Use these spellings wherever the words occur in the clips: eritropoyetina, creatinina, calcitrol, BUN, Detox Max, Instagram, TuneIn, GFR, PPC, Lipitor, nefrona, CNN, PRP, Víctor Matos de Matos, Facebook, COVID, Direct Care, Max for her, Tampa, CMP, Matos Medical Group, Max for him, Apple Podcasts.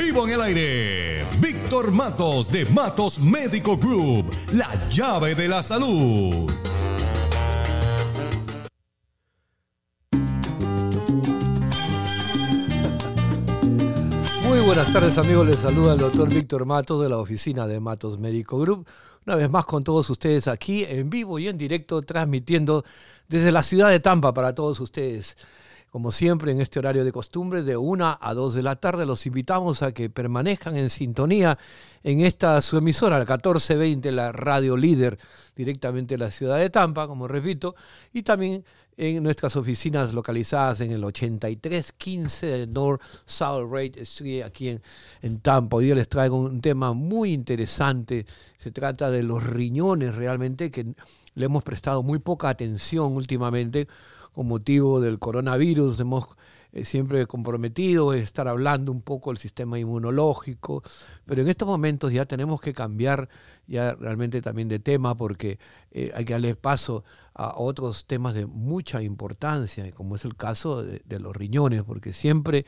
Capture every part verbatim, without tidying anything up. vivo en el aire. Víctor Matos de Matos Medical Group, la llave de la salud. Muy buenas tardes, amigos, les saluda el doctor Víctor Matos de la oficina de Matos Medical Group. Una vez más con todos ustedes aquí en vivo y en directo, transmitiendo desde la ciudad de Tampa para todos ustedes. Como siempre, en este horario de costumbre, de una a dos de la tarde, los invitamos a que permanezcan en sintonía en esta su emisora, la catorce veinte, la Radio Líder, directamente de la ciudad de Tampa, como repito, y también en nuestras oficinas localizadas en el ochenta y tres quince de North Southgate Street, aquí en, en Tampa. Hoy les traigo un tema muy interesante. Se trata de los riñones, realmente, que le hemos prestado muy poca atención últimamente. Con motivo del coronavirus, hemos eh, siempre comprometido estar hablando un poco del sistema inmunológico, pero en estos momentos ya tenemos que cambiar ya realmente también de tema, porque eh, hay que darle paso a otros temas de mucha importancia, como es el caso de, de los riñones, porque siempre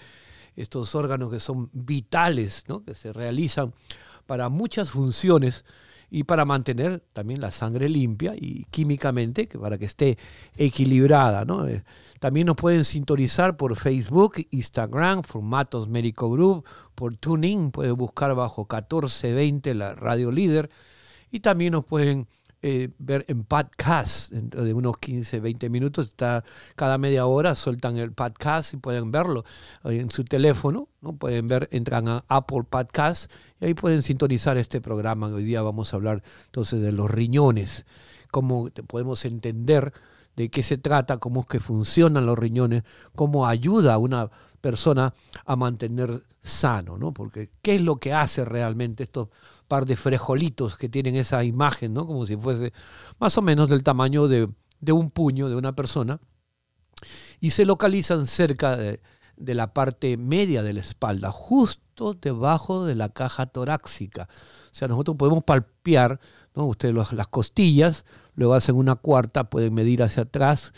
estos órganos que son vitales, ¿no?, que se realizan para muchas funciones, y para mantener también la sangre limpia y químicamente, para que esté equilibrada, ¿no? También nos pueden sintonizar por Facebook, Instagram, por Matos Medical Group, por TuneIn, pueden buscar bajo catorce veinte la Radio Líder, y también nos pueden eh, ver en podcast, dentro de unos quince, veinte minutos, está, cada media hora sueltan el podcast y pueden verlo en su teléfono, ¿no? Pueden ver, entran a Apple Podcasts y ahí pueden sintonizar este programa. Hoy día vamos a hablar entonces de los riñones, cómo podemos entender de qué se trata, cómo es que funcionan los riñones, cómo ayuda a una persona a mantener sano, ¿no? Porque qué es lo que hace realmente estos par de frejolitos que tienen esa imagen, ¿no? Como si fuese más o menos del tamaño de, de un puño de una persona, y se localizan cerca de de la parte media de la espalda, justo debajo de la caja torácica. O sea, nosotros podemos palpear, ¿no? Ustedes los, las costillas, luego hacen una cuarta, pueden medir hacia atrás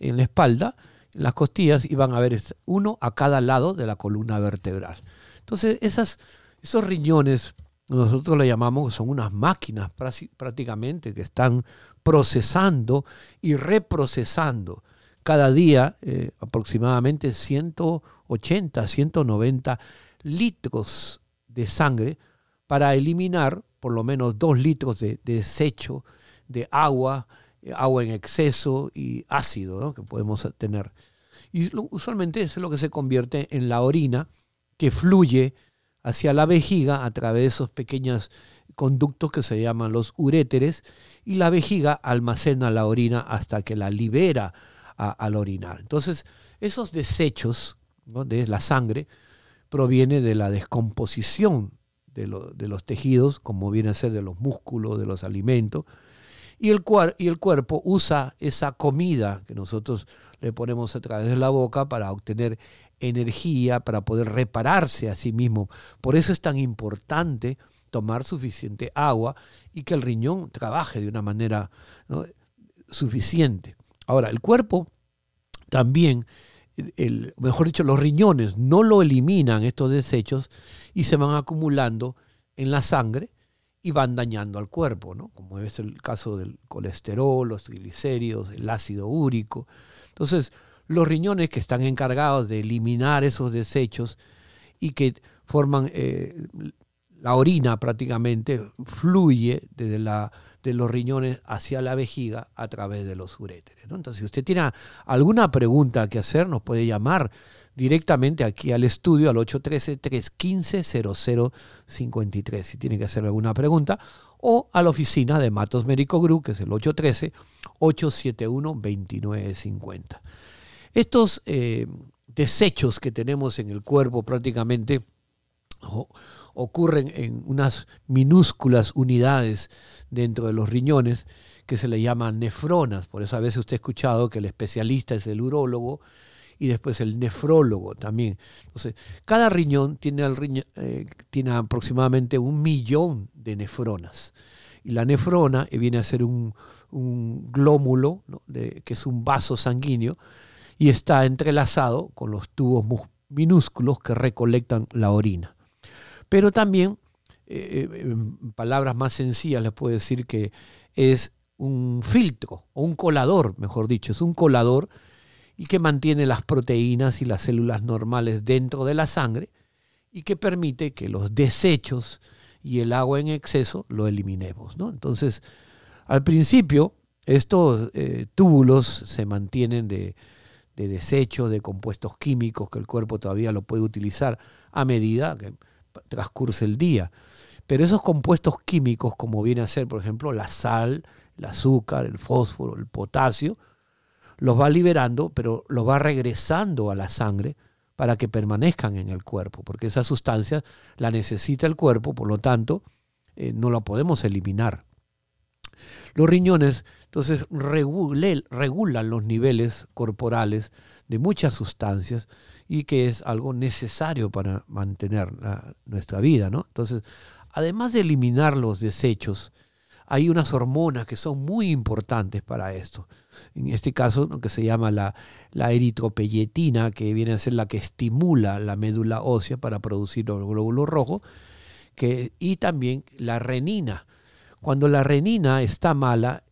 en la espalda, en las costillas, y van a ver uno a cada lado de la columna vertebral. Entonces, esas, esos riñones, nosotros le llamamos, son unas máquinas prácticamente que están procesando y reprocesando cada día eh, aproximadamente ciento ochenta, ciento noventa litros de sangre para eliminar por lo menos dos litros de, de desecho, de agua, eh, agua en exceso y ácido, ¿no?, que podemos tener. Y lo, usualmente eso es lo que se convierte en la orina, que fluye hacia la vejiga a través de esos pequeños conductos que se llaman los uréteres, y la vejiga almacena la orina hasta que la libera al orinar. Entonces, esos desechos, ¿no?, de la sangre proviene de la descomposición de, lo, de los tejidos, como viene a ser de los músculos, de los alimentos, y el, cuar- y el cuerpo usa esa comida que nosotros le ponemos a través de la boca para obtener energía, para poder repararse a sí mismo. Por eso es tan importante tomar suficiente agua y que el riñón trabaje de una manera, ¿no?, suficiente. Ahora, el cuerpo también, el, mejor dicho, los riñones no lo eliminan estos desechos y se van acumulando en la sangre y van dañando al cuerpo, ¿no?, como es el caso del colesterol, los triglicéridos, el ácido úrico. Entonces, los riñones, que están encargados de eliminar esos desechos y que forman eh, la orina prácticamente, fluye desde la... de los riñones hacia la vejiga a través de los uréteres, ¿no? Entonces, si usted tiene alguna pregunta que hacer, nos puede llamar directamente aquí al estudio al ocho uno tres, tres uno cinco, cero cero cinco tres si tiene que hacer alguna pregunta, o a la oficina de Matos Medical Group, que es el ocho uno tres, ocho siete uno, dos nueve cinco cero. Estos eh, desechos que tenemos en el cuerpo prácticamente oh, ocurren en unas minúsculas unidades dentro de los riñones que se le llaman nefronas. Por eso a veces usted ha escuchado que el especialista es el urólogo y después el nefrólogo también. Entonces, cada riñón tiene, el riñón, eh, tiene aproximadamente un millón de nefronas. Y la nefrona viene a ser un, un glómulo, ¿no?, de, que es un vaso sanguíneo, y está entrelazado con los tubos minúsculos que recolectan la orina. Pero también, eh, en palabras más sencillas, les puedo decir que es un filtro, o un colador, mejor dicho, es un colador y que mantiene las proteínas y las células normales dentro de la sangre y que permite que los desechos y el agua en exceso lo eliminemos, ¿no? Entonces, al principio, estos eh, túbulos se mantienen de, de desechos, de compuestos químicos que el cuerpo todavía lo puede utilizar a medida que transcurre el día. Pero esos compuestos químicos, como viene a ser, por ejemplo, la sal, el azúcar, el fósforo, el potasio, los va liberando, pero los va regresando a la sangre para que permanezcan en el cuerpo, porque esas sustancias las necesita el cuerpo, por lo tanto, eh, no la podemos eliminar. Los riñones, entonces, regule, regulan los niveles corporales de muchas sustancias y que es algo necesario para mantener la, nuestra vida, ¿no? Entonces, además de eliminar los desechos, hay unas hormonas que son muy importantes para esto. En este caso, lo que se llama la, la eritropoyetina, que viene a ser la que estimula la médula ósea para producir los glóbulos rojos, que, y también la renina. Cuando la renina está mala,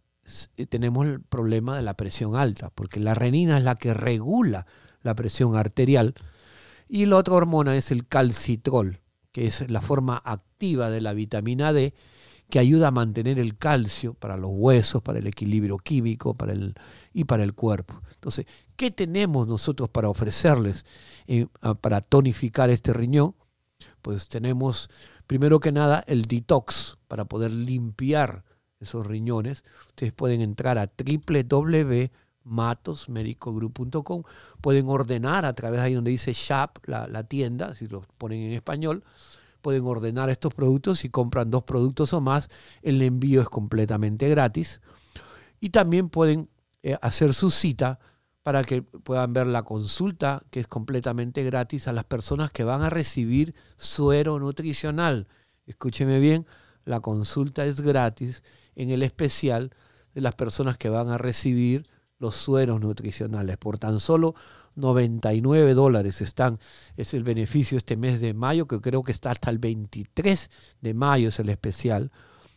tenemos el problema de la presión alta, porque la renina es la que regula la presión arterial. Y la otra hormona es el calcitrol, que es la forma activa de la vitamina D, que ayuda a mantener el calcio para los huesos, para el equilibrio químico para el, y para el cuerpo. Entonces, ¿qué tenemos nosotros para ofrecerles eh, para tonificar este riñón? Pues tenemos, primero que nada, el detox para poder limpiar esos riñones. Ustedes pueden entrar a doble u doble u doble u punto matos medical group punto com. Pueden ordenar a través de ahí donde dice shop, la, la tienda, si lo ponen en español. Pueden ordenar estos productos. Si compran dos productos o más, el envío es completamente gratis. Y también pueden eh, hacer su cita para que puedan ver la consulta, que es completamente gratis a las personas que van a recibir suero nutricional. Escúcheme bien, la consulta es gratis en el especial de las personas que van a recibir los sueros nutricionales. Por tan solo noventa y nueve dólares están, es el beneficio este mes de mayo, que creo que está hasta el veintitrés de mayo es el especial.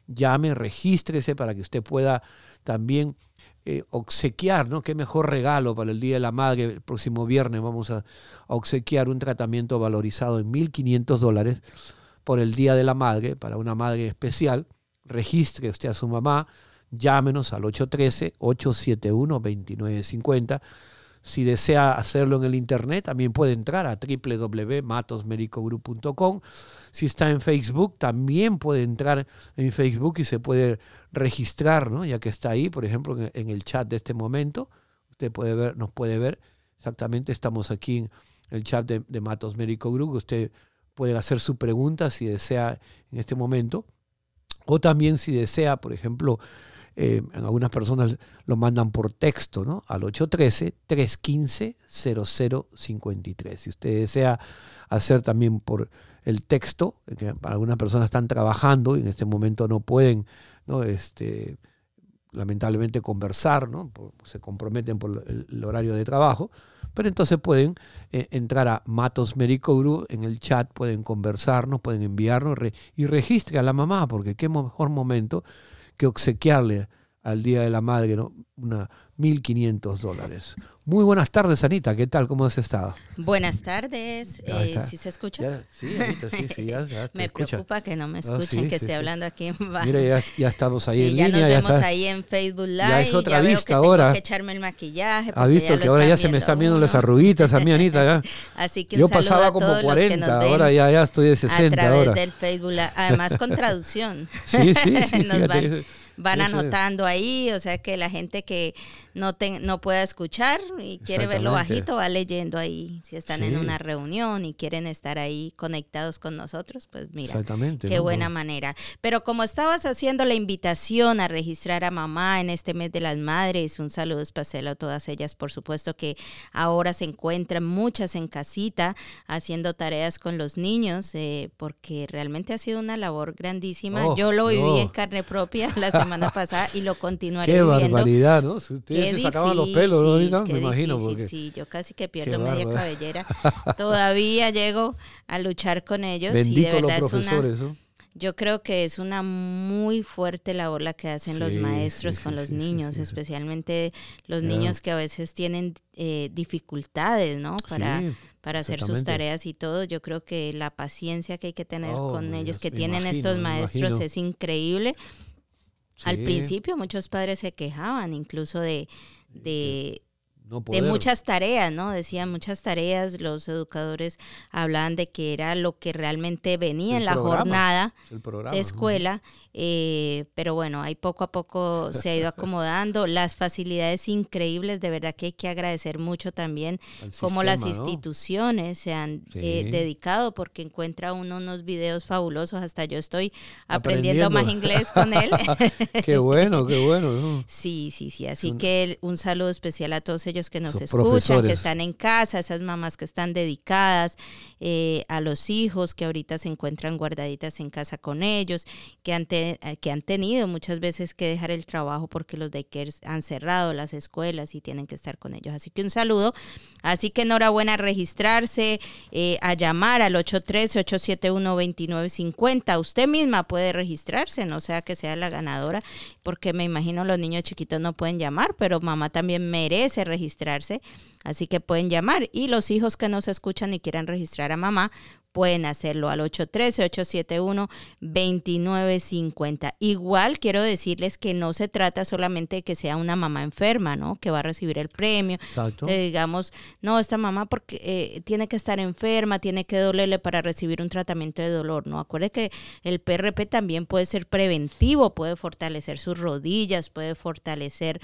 Llame, regístrese para que usted pueda también eh, obsequiar, ¿no? Qué mejor regalo para el Día de la Madre. El próximo viernes vamos a, a obsequiar un tratamiento valorizado en mil quinientos dólares por el Día de la Madre, para una madre especial. Registre usted a su mamá, llámenos al ocho uno tres, ocho siete uno, dos nueve cinco cero. Si desea hacerlo en el internet, también puede entrar a doble u doble u doble u punto matos medical group punto com. Si está en Facebook, también puede entrar en Facebook y se puede registrar, ¿no? Ya que está ahí, por ejemplo, en el chat de este momento. Usted puede ver, nos puede ver exactamente. Estamos aquí en el chat de, de Matos Medical Group. Usted puede hacer su pregunta si desea en este momento. O también si desea, por ejemplo, Eh, algunas personas lo mandan por texto, ¿no? Al ocho uno tres, tres uno cinco, cero cero cinco tres. Si usted desea hacer también por el texto, que algunas personas están trabajando y en este momento no pueden, ¿no? Este, lamentablemente conversar, ¿no? Por, se comprometen por el, el horario de trabajo, pero entonces pueden eh, entrar a Matos Medical Group, en el chat pueden conversarnos, pueden enviarnos re, y registre a la mamá, porque qué mejor momento que obsequiarle al Día de la Madre, ¿no? Una mil quinientos dólares. Muy buenas tardes, Anita. ¿Qué tal? ¿Cómo has estado? Buenas tardes. Eh, ¿Sí se escucha? Ya, sí, Anita, sí, sí, ya, ya me escucha. Preocupa que no me escuchen, no, sí, que sí, esté sí. hablando aquí en baño. Mira, ya, ya estamos ahí sí, en ya línea. Nos ya nos vemos ahí en Facebook Live. Ya es otra ya vista veo que ahora. Tengo que echarme el maquillaje. Ha visto que ahora ya se me están viendo uno. Las arruguitas a mí, Anita. Ya. Así que un Yo pasaba a como cuarenta, ahora ya, ya estoy de sesenta. A través ahora. Del Facebook Live, además con traducción. Sí, sí, sí. Nos van, van anotando ahí, o sea que la gente que no te, no pueda escuchar y quiere verlo bajito, va leyendo ahí. Si están sí. en una reunión y quieren estar ahí conectados con nosotros, pues mira, qué ¿no? buena manera. Pero como estabas haciendo la invitación a registrar a mamá en este mes de las madres, un saludo especial a todas ellas, por supuesto, que ahora se encuentran muchas en casita haciendo tareas con los niños, eh, porque realmente ha sido una labor grandísima. Oh, Yo lo viví oh. en carne propia la semana semana pasada y lo continuaré qué viviendo. Qué barbaridad, ¿no? Si ustedes qué se sacaban difícil, los pelos, ¿no? Ahorita, me imagino. Difícil, porque... Sí, yo casi que pierdo media cabellera. Todavía llego a luchar con ellos. Bendito y de verdad los profesores, es una... ¿no? Yo creo que es una muy fuerte labor la que hacen sí, los maestros sí, con sí, los sí, niños, sí, sí, especialmente los yeah. niños que a veces tienen eh, dificultades, ¿no? Para, sí, para hacer sus tareas y todo. Yo creo que la paciencia que hay que tener oh, con ellos, Dios, que tienen imagino, estos maestros, es increíble. Sí. Al principio muchos padres se quejaban incluso de... de No de muchas tareas, ¿no? Decían muchas tareas, los educadores hablaban de que era lo que realmente venía el en la programa, jornada programa, de escuela, ¿no? eh, pero bueno, ahí poco a poco se ha ido acomodando, las facilidades increíbles, de verdad que hay que agradecer mucho también el cómo sistema, las instituciones, ¿no? se han sí. eh, dedicado, porque encuentra uno unos videos fabulosos, hasta yo estoy aprendiendo, aprendiendo. más inglés con él. Qué bueno, qué bueno, ¿no? Sí, sí, sí, así un, que un saludo especial a todos ellos que nos escuchan, profesores. Que están en casa, esas mamás que están dedicadas eh, a los hijos que ahorita se encuentran guardaditas en casa con ellos, que han, te, que han tenido muchas veces que dejar el trabajo porque los daycares han cerrado las escuelas y tienen que estar con ellos. Así que un saludo. Así que enhorabuena, a registrarse, eh, a llamar al ocho uno tres, ocho siete uno, dos nueve cinco cero. Usted misma puede registrarse, no sea que sea la ganadora, porque me imagino los niños chiquitos no pueden llamar, pero mamá también merece registrarse. registrarse, así que pueden llamar, y los hijos que nos escuchan y quieran registrar a mamá pueden hacerlo al ocho uno tres, ocho siete uno, dos nueve cinco cero. Igual quiero decirles que no se trata solamente de que sea una mamá enferma, ¿no? Que va a recibir el premio. Exacto. Eh, digamos, no, esta mamá porque eh, tiene que estar enferma, tiene que dolerle para recibir un tratamiento de dolor, ¿no? Acuérdense que el P R P también puede ser preventivo, puede fortalecer sus rodillas, puede fortalecer...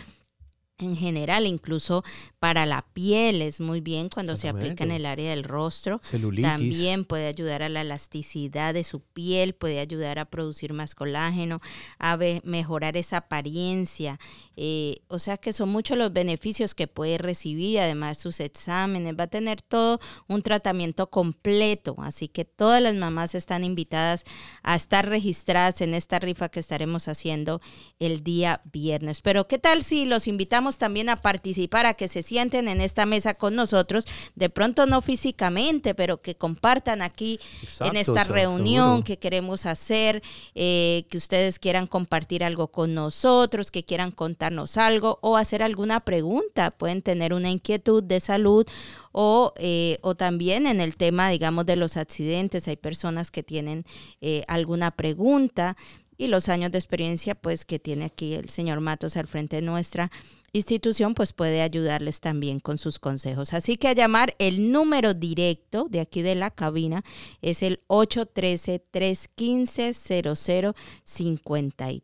En general, incluso para la piel es muy bien cuando se aplica en el área del rostro. Celulitis. También puede ayudar a la elasticidad de su piel, puede ayudar a producir más colágeno, a be- mejorar esa apariencia. Eh, o sea que son muchos los beneficios que puede recibir, además sus exámenes. Va a tener todo un tratamiento completo. Así que todas las mamás están invitadas a estar registradas en esta rifa que estaremos haciendo el día viernes. Pero ¿qué tal si los invitamos también a participar, a que se sienten en esta mesa con nosotros, de pronto no físicamente, pero que compartan aquí exacto, en esta exacto, reunión seguro. Que queremos hacer, eh, que ustedes quieran compartir algo con nosotros, que quieran contarnos algo o hacer alguna pregunta, pueden tener una inquietud de salud o, eh, o también en el tema, digamos, de los accidentes, hay personas que tienen eh, alguna pregunta y los años de experiencia pues que tiene aquí el señor Matos al frente de nuestra institución pues puede ayudarles también con sus consejos. Así que a llamar, el número directo de aquí de la cabina es el ocho uno tres, tres uno cinco, cero cero cinco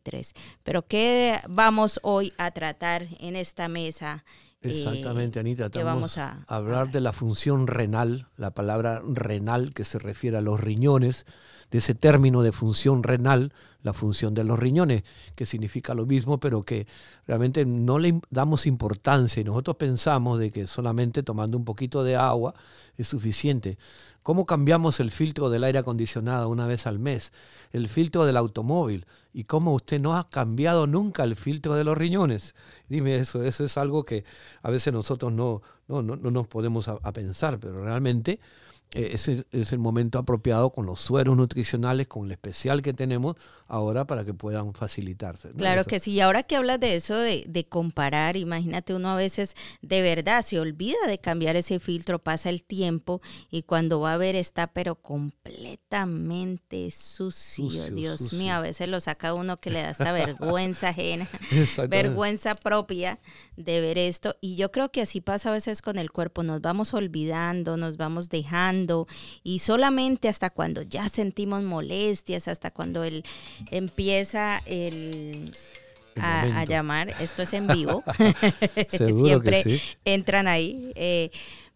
tres. Pero ¿qué vamos hoy a tratar en esta mesa? Exactamente, eh, Anita, vamos a hablar de la función renal, la palabra renal que se refiere a los riñones, de ese término de función renal, la función de los riñones, que significa lo mismo, pero que realmente no le damos importancia y nosotros pensamos de que solamente tomando un poquito de agua es suficiente. ¿Cómo cambiamos el filtro del aire acondicionado una vez al mes? El filtro del automóvil. ¿Y cómo usted no ha cambiado nunca el filtro de los riñones? Dime eso, eso es algo que a veces nosotros no, no, no, no nos podemos a, a pensar, pero realmente... Ese es el momento apropiado con los sueros nutricionales, con el especial que tenemos ahora para que puedan facilitarse, ¿no? Claro eso. Que sí, y ahora que hablas de eso, de, de comparar, imagínate, uno a veces de verdad se olvida de cambiar ese filtro, pasa el tiempo y cuando va a ver está pero completamente sucio, sucio Dios sucio. mío, a veces lo saca uno que le da esta vergüenza ajena, vergüenza propia de ver esto, y yo creo que así pasa a veces con el cuerpo, nos vamos olvidando, nos vamos dejando, y solamente hasta cuando ya sentimos molestias, hasta cuando él empieza el... A, a llamar, esto es en vivo, siempre sí. entran ahí, eh,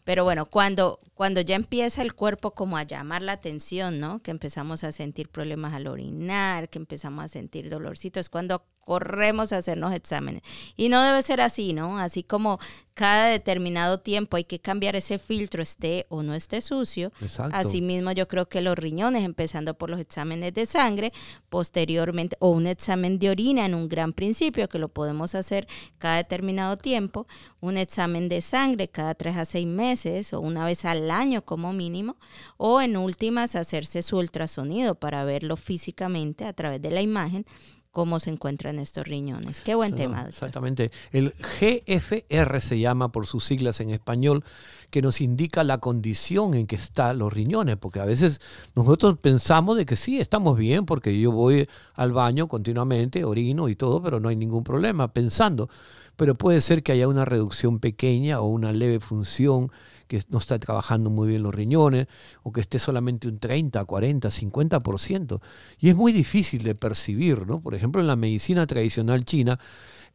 Pero bueno, cuando, cuando ya empieza el cuerpo como a llamar la atención, ¿no? Que empezamos a sentir problemas al orinar, que empezamos a sentir dolorcitos, es cuando corremos a hacernos exámenes. Y no debe ser así, ¿no? Así como cada determinado tiempo hay que cambiar ese filtro, esté o no esté sucio. Exacto. Asimismo, yo creo que los riñones, empezando por los exámenes de sangre, posteriormente, o un examen de orina en un gran principio, que lo podemos hacer cada determinado tiempo, un examen de sangre cada tres a seis meses, o una vez al año como mínimo, o en últimas hacerse su ultrasonido para verlo físicamente a través de la imagen, cómo se encuentran estos riñones. Qué buen no, tema, doctor. Exactamente. El G F R se llama por sus siglas en español, que nos indica la condición en que están los riñones, porque a veces nosotros pensamos de que sí, estamos bien, porque yo voy al baño continuamente, orino y todo, pero no hay ningún problema, pensando. Pero puede ser que haya una reducción pequeña o una leve función, que no está trabajando muy bien los riñones, o que esté solamente un treinta, cuarenta, cincuenta por ciento. Y es muy difícil de percibir, ¿no? Por ejemplo, en la medicina tradicional china,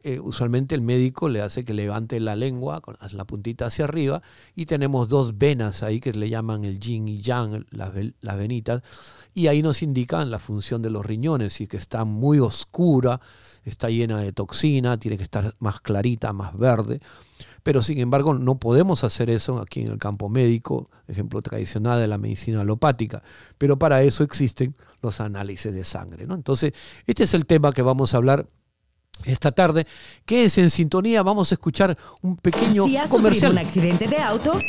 eh, usualmente el médico le hace que levante la lengua con la puntita hacia arriba, y tenemos dos venas ahí que le llaman el yin y yang, las, las venitas, y ahí nos indican la función de los riñones, y que está muy oscura, está llena de toxina, tiene que estar más clarita, más verde. Pero sin embargo no podemos hacer eso aquí en el campo médico, ejemplo tradicional de la medicina alopática, pero para eso existen los análisis de sangre, ¿no? Entonces, este es el tema que vamos a hablar esta tarde. Quédense en sintonía, vamos a escuchar un pequeño si has comercial. Si has sufrido un accidente de auto,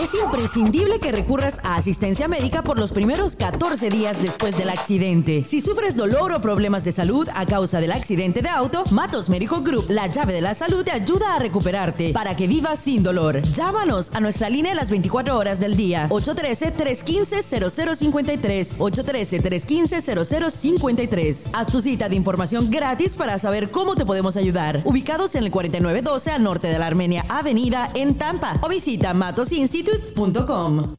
es imprescindible que recurras a asistencia médica por los primeros catorce días después del accidente. Si sufres dolor o problemas de salud a causa del accidente de auto, Matos Medical Group, la llave de la salud, te ayuda a recuperarte para que vivas sin dolor. Llámanos a nuestra línea las veinticuatro horas del día, ocho uno tres, tres uno cinco, cero cero cinco tres, ocho uno tres, tres uno cinco, cero cero cinco tres. Haz tu cita de información gratis para saber cómo te podemos ayudar. Ubicados en el cuarenta y nueve doce al norte de la Armenia Avenida en Tampa, o visita matos institute punto com.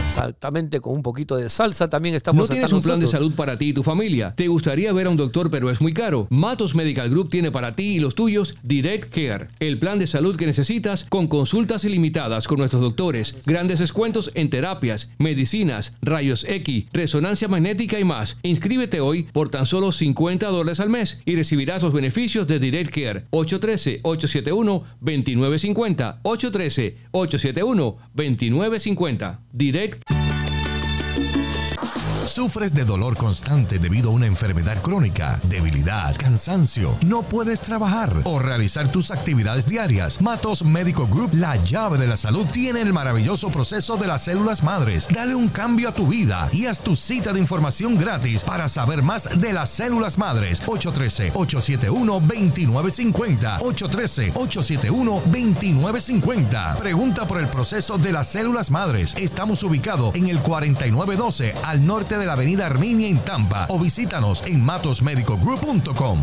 Exactamente, con un poquito de salsa también estamos. ¿No tienes un plan de salud para ti y tu familia? ¿Te gustaría ver a un doctor pero es muy caro? Matos Medical Group tiene para ti y los tuyos Direct Care, el plan de salud que necesitas, con consultas ilimitadas con nuestros doctores, grandes descuentos en terapias, medicinas, rayos X, resonancia magnética y más. Inscríbete hoy por tan solo cincuenta dólares al mes y recibirás los beneficios de Direct Care. ocho uno tres, ocho siete uno, dos nueve cinco cero, ocho uno tres, ocho siete uno, dos nueve cinco cero. ¿Sufres de dolor constante debido a una enfermedad crónica, debilidad, cansancio, no puedes trabajar o realizar tus actividades diarias? Matos Medical Group, la llave de la salud, tiene el maravilloso proceso de las células madres. Dale un cambio a tu vida y haz tu cita de información gratis para saber más de las células madres. ocho uno tres, ocho siete uno, dos nueve cinco cero, ocho uno tres, ocho siete uno, dos nueve cinco cero. Pregunta por el proceso de las células madres. Estamos ubicados en el cuarenta y nueve doce al norte de la Avenida Armenia en Tampa, o visítanos en matos medical group punto com.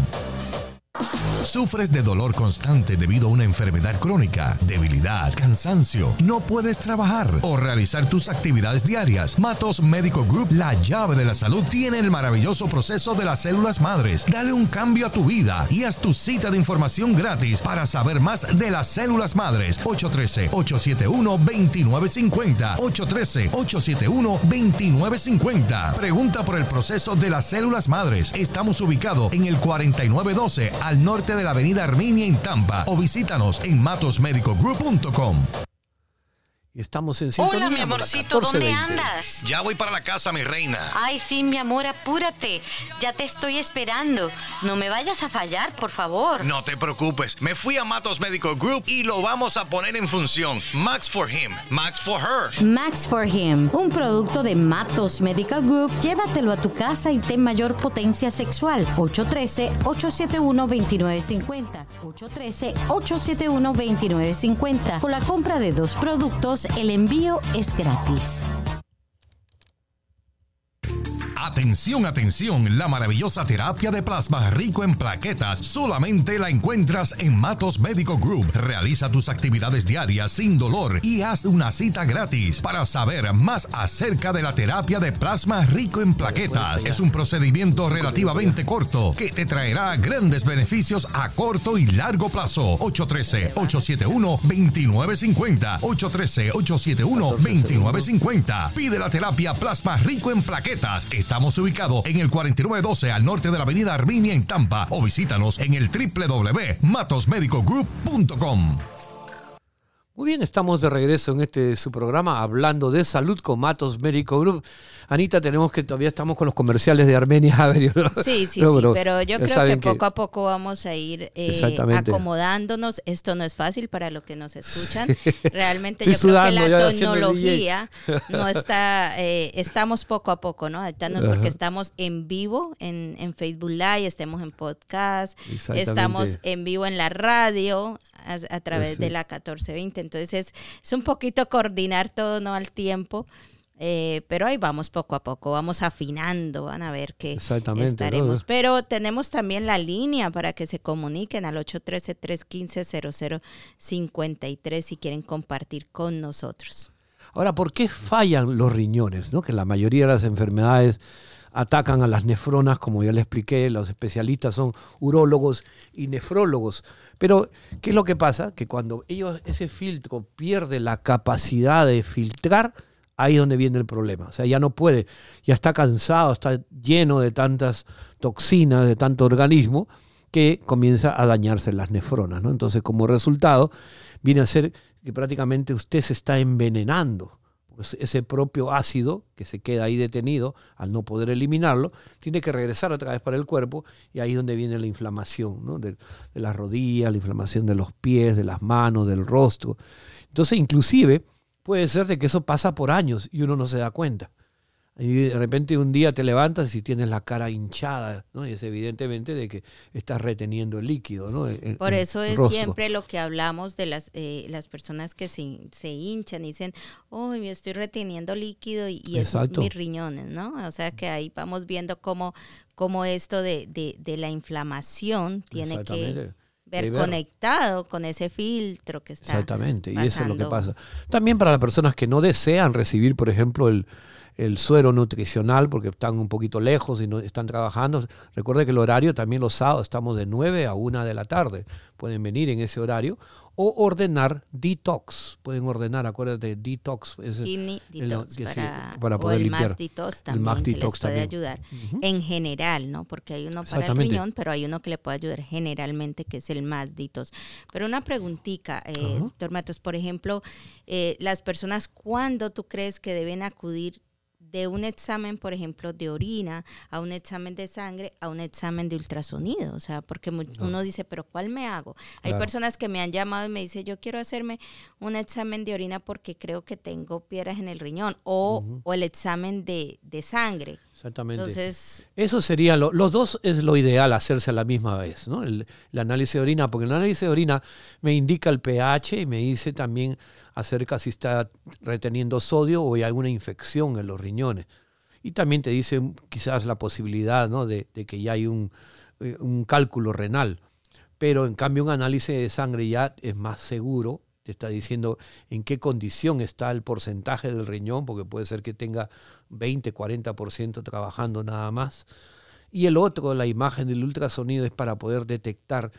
¿Sufres de dolor constante debido a una enfermedad crónica, debilidad, cansancio, no puedes trabajar o realizar tus actividades diarias? Matos Medical Group, la llave de la salud, tiene el maravilloso proceso de las células madres. Dale un cambio a tu vida y haz tu cita de información gratis para saber más de las células madres. ocho uno tres, ocho siete uno, dos nueve cinco cero, ocho uno tres, ocho siete uno, dos nueve cinco cero. Pregunta por el proceso de las células madres. Estamos ubicados en el cuarenta y nueve doce al norte de la Avenida Armenia en Tampa, o visítanos en matos medical group punto com. Estamos en sintonía. Hola, mi amorcito, ¿dónde andas? Ya voy para la casa, mi reina. Ay, sí, mi amor, apúrate. Ya te estoy esperando. No me vayas a fallar, por favor. No te preocupes. Me fui a Matos Medical Group y lo vamos a poner en función. Max for him, Max for her. Max for him, un producto de Matos Medical Group. Llévatelo a tu casa y ten mayor potencia sexual. ocho uno tres, ocho siete uno, dos nueve cinco cero. ocho uno tres, ocho siete uno, dos nueve cinco cero. Con la compra de dos productos, el envío es gratis. Atención, atención, la maravillosa terapia de plasma rico en plaquetas solamente la encuentras en Matos Medical Group. Realiza tus actividades diarias sin dolor y haz una cita gratis. Para saber más acerca de la terapia de plasma rico en plaquetas, es un procedimiento relativamente corto que te traerá grandes beneficios a corto y largo plazo. ocho uno tres, ocho siete uno, dos nueve cinco cero, ocho uno tres, ocho siete uno, dos nueve cinco cero. Pide la terapia plasma rico en plaquetas. Estamos ubicados en el cuarenta y nueve doce al norte de la avenida Arminia en Tampa, o visítanos en el doble u doble u doble u punto matos medical group punto com. Muy bien, estamos de regreso en este su programa Hablando de Salud con Matos Medical Group. Anita, tenemos que todavía estamos con los comerciales de Armenia Avenue, ¿no? Sí, sí, no, sí, pero, pero yo creo que, que poco a poco vamos a ir eh, acomodándonos. Esto no es fácil para los que nos escuchan. Realmente yo sudando, creo que la tecnología no está, eh, estamos poco a poco, ¿no? Adaptándonos porque estamos en vivo en, en Facebook Live, estemos en podcast, estamos en vivo en la radio a, a través sí. de la catorce veinte. Entonces es, es un poquito coordinar todo, no al tiempo, eh, pero ahí vamos poco a poco, vamos afinando, van a ver qué estaremos. ¿No? Pero tenemos también la línea para que se comuniquen al ocho uno tres, tres uno cinco, cero cero cinco tres si quieren compartir con nosotros. Ahora, ¿por qué fallan los riñones? ¿No? Que la mayoría de las enfermedades atacan a las nefronas, como ya les expliqué, los especialistas son urólogos y nefrólogos. Pero, ¿qué es lo que pasa? Que cuando ellos, ese filtro pierde la capacidad de filtrar, ahí es donde viene el problema. O sea, ya no puede, ya está cansado, está lleno de tantas toxinas, de tanto organismo, que comienza a dañarse las nefronas, ¿no? Entonces, como resultado, viene a ser que prácticamente usted se está envenenando. Ese propio ácido que se queda ahí detenido al no poder eliminarlo tiene que regresar otra vez para el cuerpo, y ahí es donde viene la inflamación, ¿no? de, de las rodillas, la inflamación de los pies, de las manos, del rostro. Entonces, inclusive puede ser de que eso pasa por años y uno no se da cuenta, y de repente un día te levantas y tienes la cara hinchada, ¿no? Y es evidentemente de que estás reteniendo el líquido, ¿no? El, por eso es rostro. Siempre lo que hablamos de las eh, las personas que se, se hinchan y dicen, uy, oh, estoy reteniendo líquido y, y es mis riñones, ¿no? O sea que ahí vamos viendo cómo, cómo esto de, de, de la inflamación tiene que ver conectado con ese filtro que está Exactamente, pasando. Y eso es lo que pasa. También para las personas que no desean recibir, por ejemplo, el el suero nutricional porque están un poquito lejos y no están trabajando. Recuerde que el horario también los sábados estamos de nueve a una de la tarde. Pueden venir en ese horario o ordenar detox. Pueden ordenar, acuérdate, detox. Es Kidney el, detox el, para, sí, para poder el limpiar. Max detox también, el Max detox que les puede también ayudar. Uh-huh. En general, ¿no? Porque hay uno para el riñón, pero hay uno que le puede ayudar generalmente, que es el Max detox. Pero una preguntita, eh, uh-huh. doctor Matos, por ejemplo, eh, las personas, ¿cuándo tú crees que deben acudir de un examen, por ejemplo, de orina, a un examen de sangre, a un examen de ultrasonido? O sea, porque uno no. dice, ¿pero cuál me hago? Hay claro. personas que me han llamado y me dicen, yo quiero hacerme un examen de orina porque creo que tengo piedras en el riñón, o, uh-huh. o el examen de, de sangre. Exactamente. Entonces, eso sería, lo, los dos es lo ideal hacerse a la misma vez, ¿no? El, el análisis de orina, porque el análisis de orina me indica el pH y me dice también acerca si está reteniendo sodio o hay alguna infección en los riñones. Y también te dice quizás la posibilidad, ¿no? de, de que ya hay un, un cálculo renal. Pero en cambio un análisis de sangre ya es más seguro. Te está diciendo en qué condición está el porcentaje del riñón, porque puede ser que tenga veinte, cuarenta por ciento trabajando nada más. Y el otro, la imagen del ultrasonido, es para poder detectar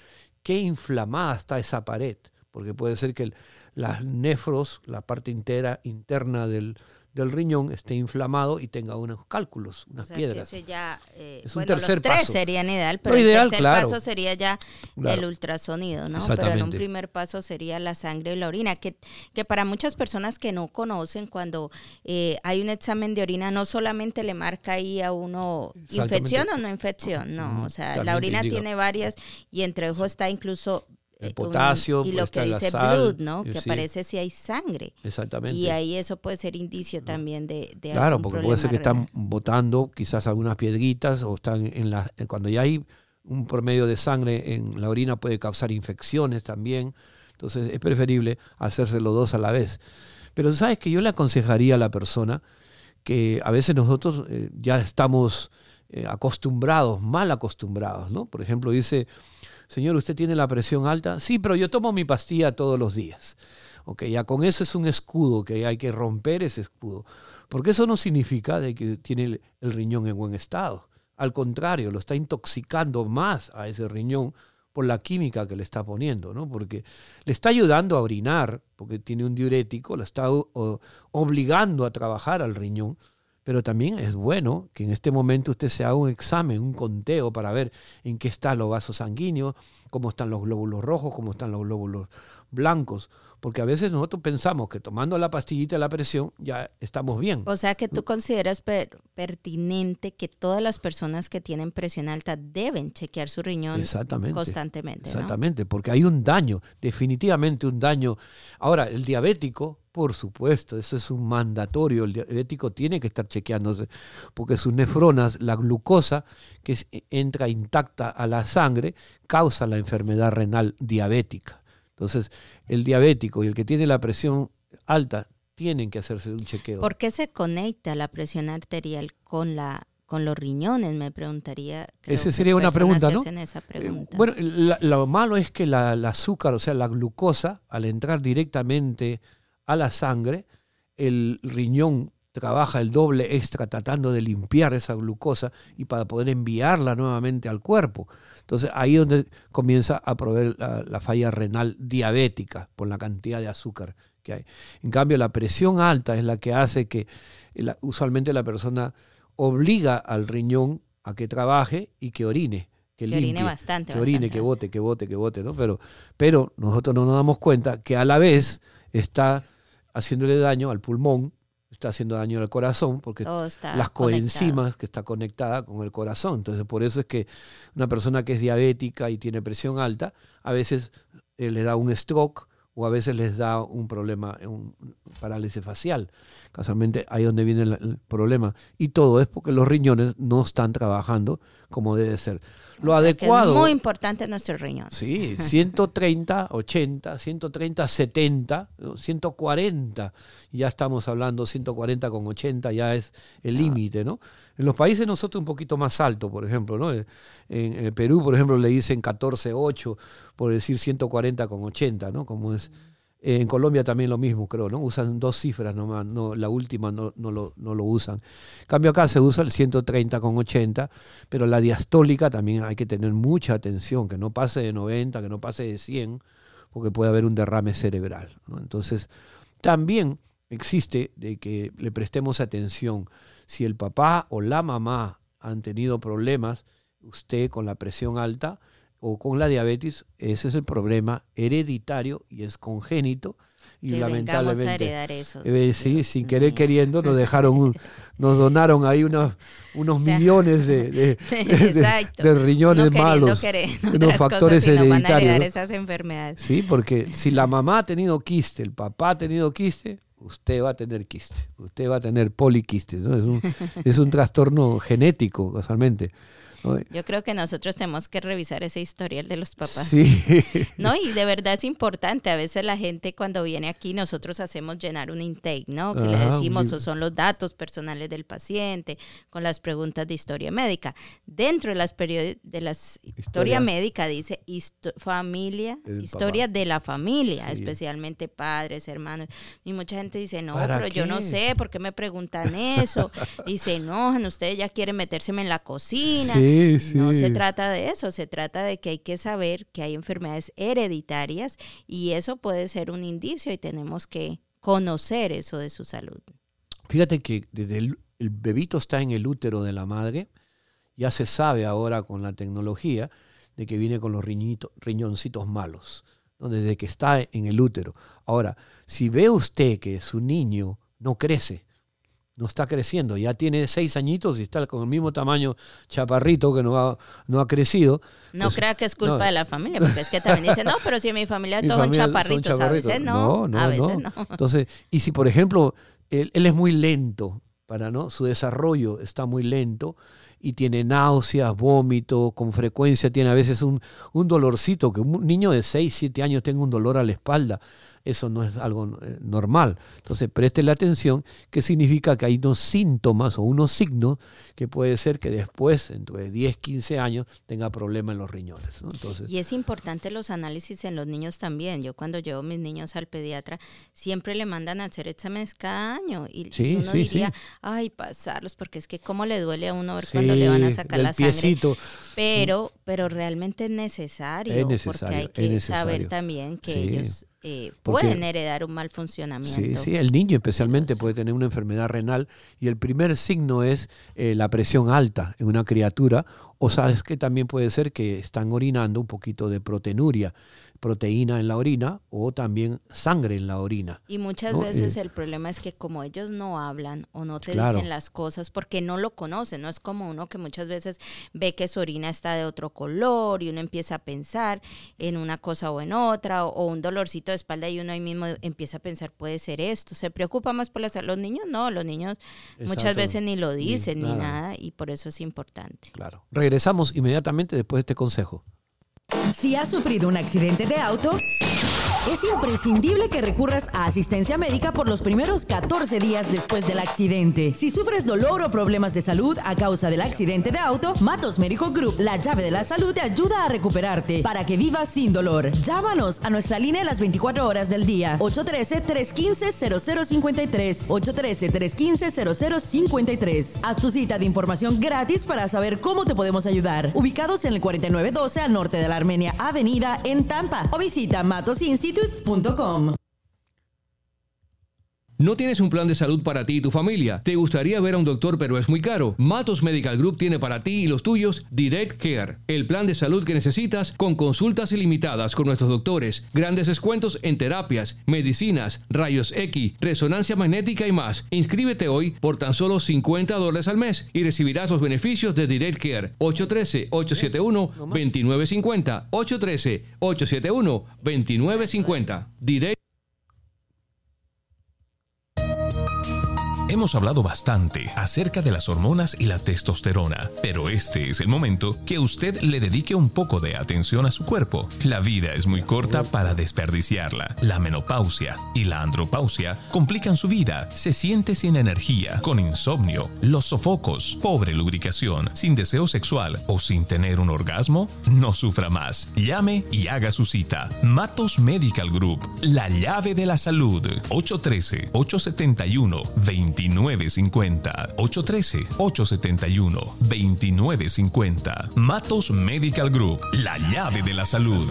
qué inflamada está esa pared, porque puede ser que el, las nefros, la parte intera, interna del del riñón esté inflamado y tenga unos cálculos, unas o sea, piedras. Que ese ya, eh, es un bueno, tercer los tres paso. Serían ideal, pero lo el ideal, tercer claro. paso sería ya claro. el ultrasonido, ¿no? Pero en un primer paso sería la sangre y la orina, que, que para muchas personas que no conocen, cuando eh, hay un examen de orina, no solamente le marca ahí a uno infección o no infección, no, uh-huh. o sea, la orina tiene varias y entre ojos está incluso el potasio, un, y lo que dice sal, blood, ¿no? Que sí. aparece si hay sangre. Exactamente. Y ahí eso puede ser indicio también de, de claro, algún problema. Claro, porque puede ser que renal. Están botando quizás algunas piedritas o están en la cuando ya hay un promedio de sangre en la orina puede causar infecciones también. Entonces es preferible hacerse los dos a la vez. Pero sabes que yo le aconsejaría a la persona que a veces nosotros eh, ya estamos eh, acostumbrados, mal acostumbrados, ¿no? Por ejemplo, dice, señor, ¿usted tiene la presión alta? Sí, pero yo tomo mi pastilla todos los días. Ok, ya con eso es un escudo, que hay que romper ese escudo. Porque eso no significa de que tiene el, el riñón en buen estado. Al contrario, lo está intoxicando más a ese riñón por la química que le está poniendo, ¿no? Porque le está ayudando a orinar, porque tiene un diurético, lo está o, obligando a trabajar al riñón, pero también es bueno que en este momento usted se haga un examen, un conteo para ver en qué están los vasos sanguíneos, cómo están los glóbulos rojos, cómo están los glóbulos blancos, porque a veces nosotros pensamos que tomando la pastillita de la presión ya estamos bien. O sea que tú consideras per- pertinente que todas las personas que tienen presión alta deben chequear su riñón exactamente, constantemente. Exactamente, ¿no? Porque hay un daño, definitivamente un daño. Ahora, el diabético, por supuesto, eso es un mandatorio, el diabético tiene que estar chequeándose, porque sus nefronas, la glucosa que entra intacta a la sangre, causa la enfermedad renal diabética. Entonces, el diabético y el que tiene la presión alta tienen que hacerse un chequeo. ¿Por qué se conecta la presión arterial con la con los riñones? Me preguntaría. Esa sería una pregunta, ¿no? Pregunta. Eh, bueno, la, lo malo es que la, la azúcar, o sea, la glucosa, al entrar directamente a la sangre, el riñón trabaja el doble extra tratando de limpiar esa glucosa y para poder enviarla nuevamente al cuerpo. Entonces ahí es donde comienza a proveer la, la falla renal diabética por la cantidad de azúcar que hay. En cambio, la presión alta es la que hace que la, usualmente la persona obliga al riñón a que trabaje y que orine. Que, que limpie, orine bastante. Que orine, bastante, que bote, bastante. que bote, que bote, ¿no? Pero, pero nosotros no nos damos cuenta que a la vez está haciéndole daño al pulmón, está haciendo daño al corazón, porque las coenzimas que está conectada con el corazón. Entonces, por eso es que una persona que es diabética y tiene presión alta, a veces eh, le da un stroke o a veces les da un problema, un parálisis facial. Casualmente ahí es donde viene el, el problema. Y todo es porque los riñones no están trabajando como debe ser. Lo o sea adecuado... Es muy importante nuestros riñones. Sí, ciento treinta, ochenta, ciento treinta, setenta, ¿no? ciento cuarenta. Ya estamos hablando ciento cuarenta con ochenta, ya es el límite, ¿no? En los países nosotros un poquito más alto, por ejemplo, ¿no? En, en Perú, por ejemplo, le dicen catorce ocho, por decir ciento cuarenta con ochenta, ¿no? Como es... En Colombia también lo mismo, creo, ¿no? Usan dos cifras nomás, no, la última no, no, lo, no lo usan. En cambio acá se usa el ciento treinta con ochenta, pero la diastólica también hay que tener mucha atención, que no pase de noventa, que no pase de cien, porque puede haber un derrame cerebral, ¿no? Entonces, también existe de que le prestemos atención. Si el papá o la mamá han tenido problemas, usted con la presión alta, o con la diabetes, ese es el problema hereditario y es congénito. Y que lamentablemente, a heredar eso. Eh, sí, Dios sin mío. Querer queriendo, nos dejaron, un, nos donaron ahí unos, unos o sea, millones de, de, de, de riñones no querer, malos. No querer, unos factores cosas, hereditarios. Van a heredar, ¿no? Esas enfermedades. Sí, porque si la mamá ha tenido quiste, el papá ha tenido quiste, usted va a tener quiste, usted va a tener poliquistes, ¿no? Es un, es un trastorno genético, casualmente. Yo creo que nosotros tenemos que revisar ese historial de los papás. Sí. No, y de verdad es importante. A veces la gente cuando viene aquí, nosotros hacemos llenar un intake, ¿no? Que ah, le decimos, o son los datos personales del paciente, con las preguntas de historia médica. Dentro de las period- de las historia, historia médica dice histo- familia, historia papá. De la familia, sí. Especialmente padres, hermanos. Y mucha gente dice, no, pero qué? Yo no sé, ¿por qué me preguntan eso? Y se enojan, ustedes ya quieren metérseme en la cocina. Sí. Sí, sí. No se trata de eso, se trata de que hay que saber que hay enfermedades hereditarias y eso puede ser un indicio y tenemos que conocer eso de su salud. Fíjate que desde el, el bebito está en el útero de la madre, ya se sabe ahora con la tecnología de que viene con los riñito, riñoncitos malos, ¿no? Desde que está en el útero. Ahora, si ve usted que su niño no crece, no está creciendo, ya tiene seis añitos y está con el mismo tamaño chaparrito que no ha, no ha crecido. No pues, crea que es culpa no. de la familia, porque es que también dicen, no, pero si mi familia es todos chaparritos, a veces no, no, no, a veces no. no. Entonces, y si por ejemplo, él, él es muy lento para, ¿no? Su desarrollo está muy lento y tiene náuseas, vómito, con frecuencia tiene a veces un, un dolorcito, que un niño de seis, siete años tenga un dolor a la espalda, eso no es algo normal. Entonces, préstele atención, que significa que hay unos síntomas o unos signos que puede ser que después, entre diez, quince años, tenga problemas en los riñones, ¿no? Entonces, y es importante los análisis en los niños también. Yo cuando llevo a mis niños al pediatra, siempre le mandan a hacer exámenes cada año. Y sí, uno sí, diría, sí. ay, pasarlos, porque es que cómo le duele a uno ver sí, cuando le van a sacar la piecito. sangre. Pero, pero realmente es necesario, es necesario porque hay que saber también que sí. ellos... Eh, Porque, pueden heredar un mal funcionamiento. Sí, sí, el niño especialmente puede tener una enfermedad renal y el primer signo es eh, la presión alta en una criatura, o sabes que también puede ser que están orinando un poquito de proteinuria, proteína en la orina o también sangre en la orina. Y muchas ¿no? veces eh, el problema es que como ellos no hablan o no te claro. dicen las cosas porque no lo conocen, no es como uno que muchas veces ve que su orina está de otro color y uno empieza a pensar en una cosa o en otra o, o un dolorcito de espalda y uno ahí mismo empieza a pensar puede ser esto, se preocupa más por la salud. Los niños no, los niños Exacto. muchas veces ni lo dicen sí, claro. ni nada y por eso es importante. Claro. Regresamos inmediatamente después de este consejo. Si has sufrido un accidente de auto, es imprescindible que recurras a asistencia médica por los primeros catorce días después del accidente. Si sufres dolor o problemas de salud a causa del accidente de auto, Matos Medical Group, la llave de la salud, te ayuda a recuperarte para que vivas sin dolor. Llámanos a nuestra línea de las veinticuatro horas del día, ocho uno tres, tres uno cinco, cero cero cinco tres, ocho uno tres, tres uno cinco, cero cero cinco tres. Haz tu cita de información gratis para saber cómo te podemos ayudar. Ubicados en el cuarenta y nueve doce al norte de la Armenia Avenida en Tampa o visita matos institute punto com. ¿No tienes un plan de salud para ti y tu familia? ¿Te gustaría ver a un doctor pero es muy caro? Matos Medical Group tiene para ti y los tuyos Direct Care, el plan de salud que necesitas con consultas ilimitadas con nuestros doctores, grandes descuentos en terapias, medicinas, rayos X, resonancia magnética y más. Inscríbete hoy por tan solo cincuenta dólares al mes y recibirás los beneficios de Direct Care. ocho uno tres, ocho siete uno, dos nueve cinco cero. ocho uno tres, ocho siete uno, dos nueve cinco cero. Direct. Hemos hablado bastante acerca de las hormonas y la testosterona, pero este es el momento que usted le dedique un poco de atención a su cuerpo. La vida es muy corta para desperdiciarla. La menopausia y la andropausia complican su vida. Se siente sin energía, con insomnio, los sofocos, pobre lubricación, sin deseo sexual o sin tener un orgasmo. No sufra más. Llame y haga su cita. Matos Medical Group, la llave de la salud. ocho uno tres, ocho siete uno, dos nueve cinco cero. veintinueve cincuenta, ocho uno tres, ocho siete uno, veintinueve cincuenta. Matos Medical Group, la llave de la salud.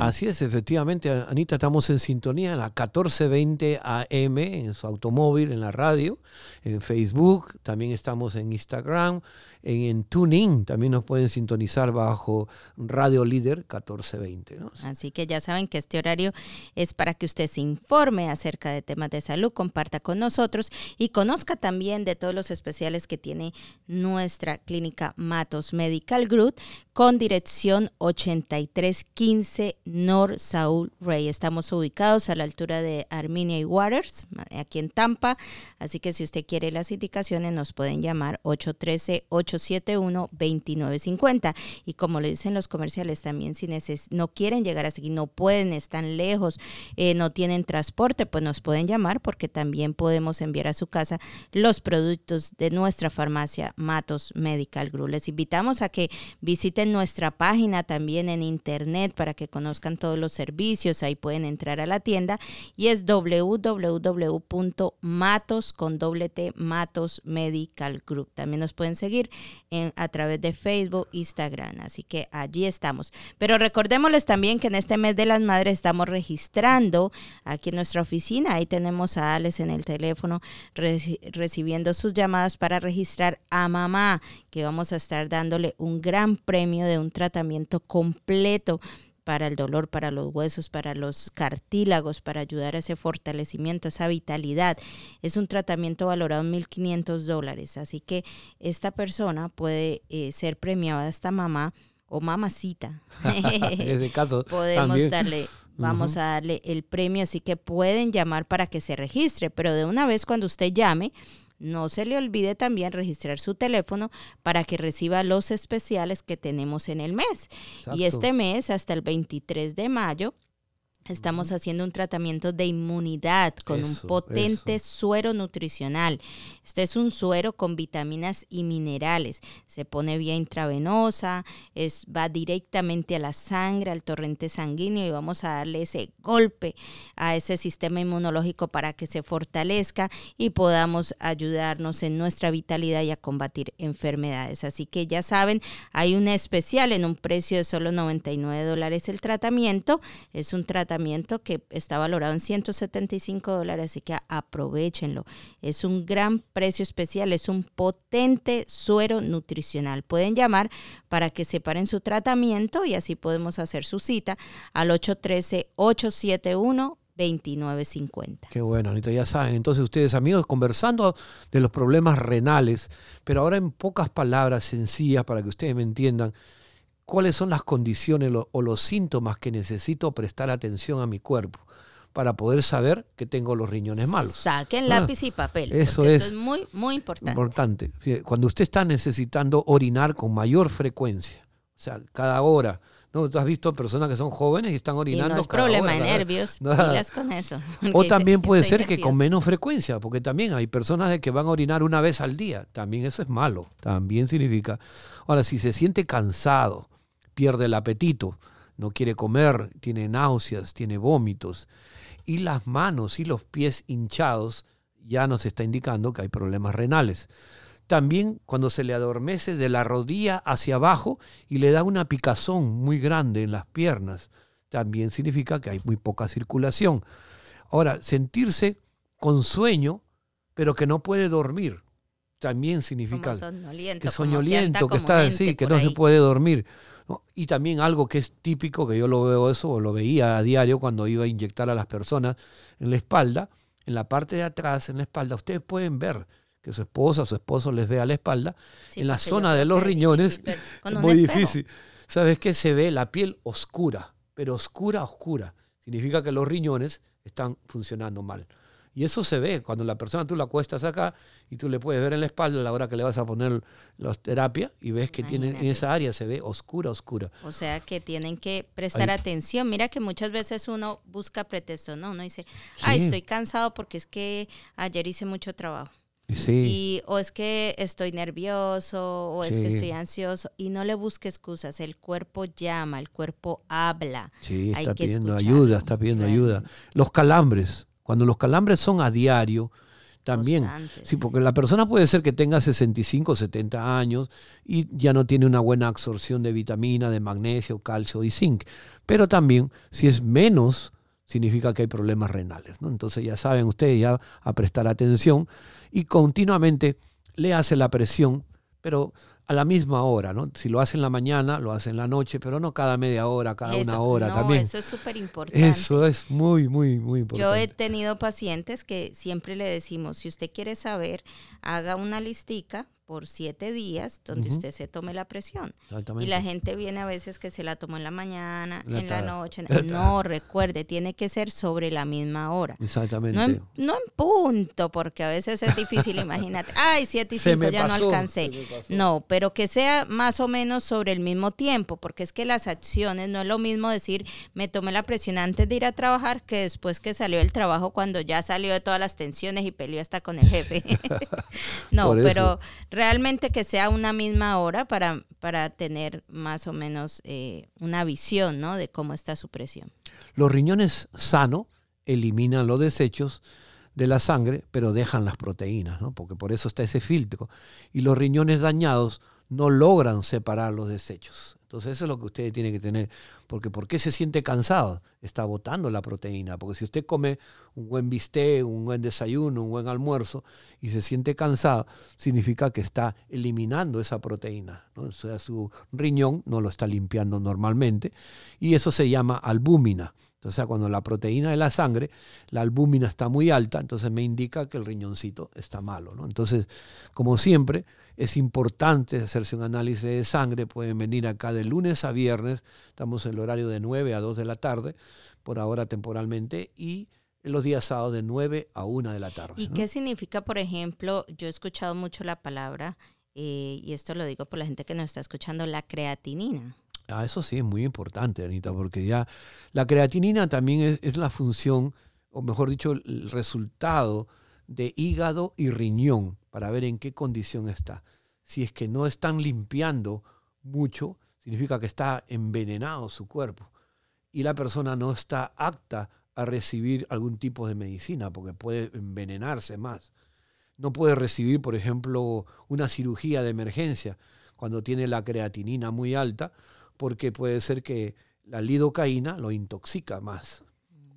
Así es, efectivamente, Anita, estamos en sintonía en la catorce veinte A M, en su automóvil, en la radio, en Facebook, también estamos en Instagram, en, en TuneIn, también nos pueden sintonizar bajo Radio Líder catorce veinte, ¿no? Así que ya saben que este horario es para que usted se informe acerca de temas de salud, comparta con nosotros y conozca también de todos los especiales que tiene nuestra clínica Matos Medical Group, con dirección ochenta y tres quince North Saúl Rey. Estamos ubicados a la altura de Armenia y Waters, aquí en Tampa. Así que si usted quiere las indicaciones, nos pueden llamar ocho uno tres, ocho siete uno, dos nueve cinco cero. Y como lo dicen los comerciales, también si neces- no quieren llegar hasta aquí, no pueden, están lejos, eh, no tienen transporte, pues nos pueden llamar porque también podemos enviar a su casa los productos de nuestra farmacia Matos Medical Group. Les invitamos a que visiten nuestra página también en internet para que conozcan todos los servicios. Ahí pueden entrar a la tienda y es doble u doble u doble u punto matos con doble t matos medical group. También nos pueden seguir en, a través de Facebook, Instagram, así que allí estamos. Pero recordémosles también que en este mes de las madres estamos registrando aquí en nuestra oficina. Ahí tenemos a Alex en el teléfono reci- recibiendo sus llamadas para registrar a mamá, que vamos a estar dándole un gran premio de un tratamiento completo para el dolor, para los huesos, para los cartílagos, para ayudar a ese fortalecimiento, a esa vitalidad. Es un tratamiento valorado en mil quinientos dólares, así que esta persona puede eh, ser premiada, esta mamá, o mamacita, en ese caso podemos también darle, vamos uh-huh. a darle el premio. Así que pueden llamar para que se registre, pero de una vez cuando usted llame, no se le olvide también registrar su teléfono para que reciba los especiales que tenemos en el mes. Exacto. Y este mes, hasta el veintitrés de mayo, estamos uh-huh. haciendo un tratamiento de inmunidad con eso, un potente eso. suero nutricional. Este es un suero con vitaminas y minerales. Se pone vía intravenosa, es, va directamente a la sangre, al torrente sanguíneo, y vamos a darle ese golpe a ese sistema inmunológico para que se fortalezca y podamos ayudarnos en nuestra vitalidad y a combatir enfermedades. Así que ya saben, hay un especial en un precio de solo noventa y nueve dólares el tratamiento. Es un tratamiento que está valorado en ciento setenta y cinco dólares, así que aprovechenlo. Es un gran precio especial, es un potente suero nutricional. Pueden llamar para que separen su tratamiento y así podemos hacer su cita al ocho uno tres, ocho siete uno, dos nueve cinco cero. Qué bueno, Anita, ya saben. Entonces ustedes, amigos, conversando de los problemas renales, pero ahora en pocas palabras sencillas para que ustedes me entiendan, ¿cuáles son las condiciones o los síntomas que necesito prestar atención a mi cuerpo para poder saber que tengo los riñones malos? Saquen lápiz ah, y papel. Eso es, esto es muy, muy importante. importante. Cuando usted está necesitando orinar con mayor frecuencia, o sea, cada hora. No, tú has visto personas que son jóvenes y están orinando. Y no es problema de nervios, pilas con eso. O también puede ser que con menos frecuencia, porque también hay personas que van a orinar una vez al día. También eso es malo, también significa. Ahora, si se siente cansado, pierde el apetito, no quiere comer, tiene náuseas, tiene vómitos, y las manos y los pies hinchados, ya nos está indicando que hay problemas renales. También cuando se le adormece de la rodilla hacia abajo y le da una picazón muy grande en las piernas, también significa que hay muy poca circulación. Ahora, sentirse con sueño, pero que no puede dormir, también significa que soñoliento, que está así, que no se puede dormir. ¿No? Y también algo que es típico, que yo lo veo eso, o lo veía a diario cuando iba a inyectar a las personas en la espalda, en la parte de atrás, en la espalda, ustedes pueden ver que su esposa o su esposo les vea la espalda, sí, en la zona de los riñones, es muy difícil. ¿Sabes qué? Se ve la piel oscura, pero oscura, oscura. Significa que los riñones están funcionando mal. Y eso se ve cuando la persona, tú la acuestas acá y tú le puedes ver en la espalda a la hora que le vas a poner la terapia y ves que tiene, en esa área se ve oscura, oscura. O sea que tienen que prestar ahí atención. Mira que muchas veces uno busca pretexto, ¿no? Uno dice, sí. ay, estoy cansado porque es que ayer hice mucho trabajo. Sí. Y, o es que estoy nervioso, o sí. es que estoy ansioso, y no le busque excusas. El cuerpo llama, el cuerpo habla. Sí, está Hay pidiendo que ayuda, está pidiendo ayuda. Los calambres. Cuando los calambres son a diario, también. Constantes. Sí, porque la persona puede ser que tenga sesenta y cinco, setenta años y ya no tiene una buena absorción de vitamina, de magnesio, calcio y zinc. Pero también, si es menos, significa que hay problemas renales, ¿no? Entonces ya saben ustedes, ya a prestar atención. Y continuamente le hace la presión, pero a la misma hora, ¿no? Si lo hace en la mañana, lo hace en la noche, pero no cada media hora, cada eso, una hora no, también. Eso es súper importante. Eso es muy, muy, muy importante. Yo he tenido pacientes que siempre le decimos, si usted quiere saber, haga una listica por siete días donde uh-huh. usted se tome la presión. Y la gente viene a veces que se la tomó en la mañana, la en tarde. la noche. La no, recuerde, tiene que ser sobre la misma hora. Exactamente. No en, no en punto, porque a veces es difícil, imagínate. Ay, siete y se cinco ya pasó, no alcancé. No, pero que sea más o menos sobre el mismo tiempo, porque es que las acciones, no es lo mismo decir, me tomé la presión antes de ir a trabajar, que después que salió del trabajo, cuando ya salió de todas las tensiones y peleó hasta con el jefe. No, pero realmente que sea una misma hora para, para tener más o menos eh, una visión, ¿no?, de cómo está su presión. Los riñones sanos eliminan los desechos de la sangre, pero dejan las proteínas, ¿no?, porque por eso está ese filtro. Y los riñones dañados no logran separar los desechos. Entonces eso es lo que ustedes tienen que tener Porque ¿por qué se siente cansado? Está botando la proteína. Porque si usted come un buen bistec, un buen desayuno, un buen almuerzo y se siente cansado, significa que está eliminando esa proteína, ¿no? O sea, su riñón no lo está limpiando normalmente y eso se llama albúmina. Entonces, cuando la proteína de la sangre, la albúmina está muy alta, entonces me indica que el riñoncito está malo, ¿no? Entonces, como siempre, es importante hacerse un análisis de sangre. Pueden venir acá de lunes a viernes. Estamos en el horario de nueve a dos de la tarde, por ahora temporalmente, y los días sábados de nueve a una de la tarde. ¿Y ¿no? qué significa, por ejemplo, yo he escuchado mucho la palabra, eh, y esto lo digo por la gente que nos está escuchando, la creatinina? Ah, eso sí es muy importante, Anita, porque ya la creatinina también es, es la función, o mejor dicho, el resultado de hígado y riñón para ver en qué condición está. Si es que no están limpiando mucho, significa que está envenenado su cuerpo y la persona no está apta a recibir algún tipo de medicina porque puede envenenarse más. No puede recibir, por ejemplo, una cirugía de emergencia cuando tiene la creatinina muy alta, porque puede ser que la lidocaína lo intoxica más.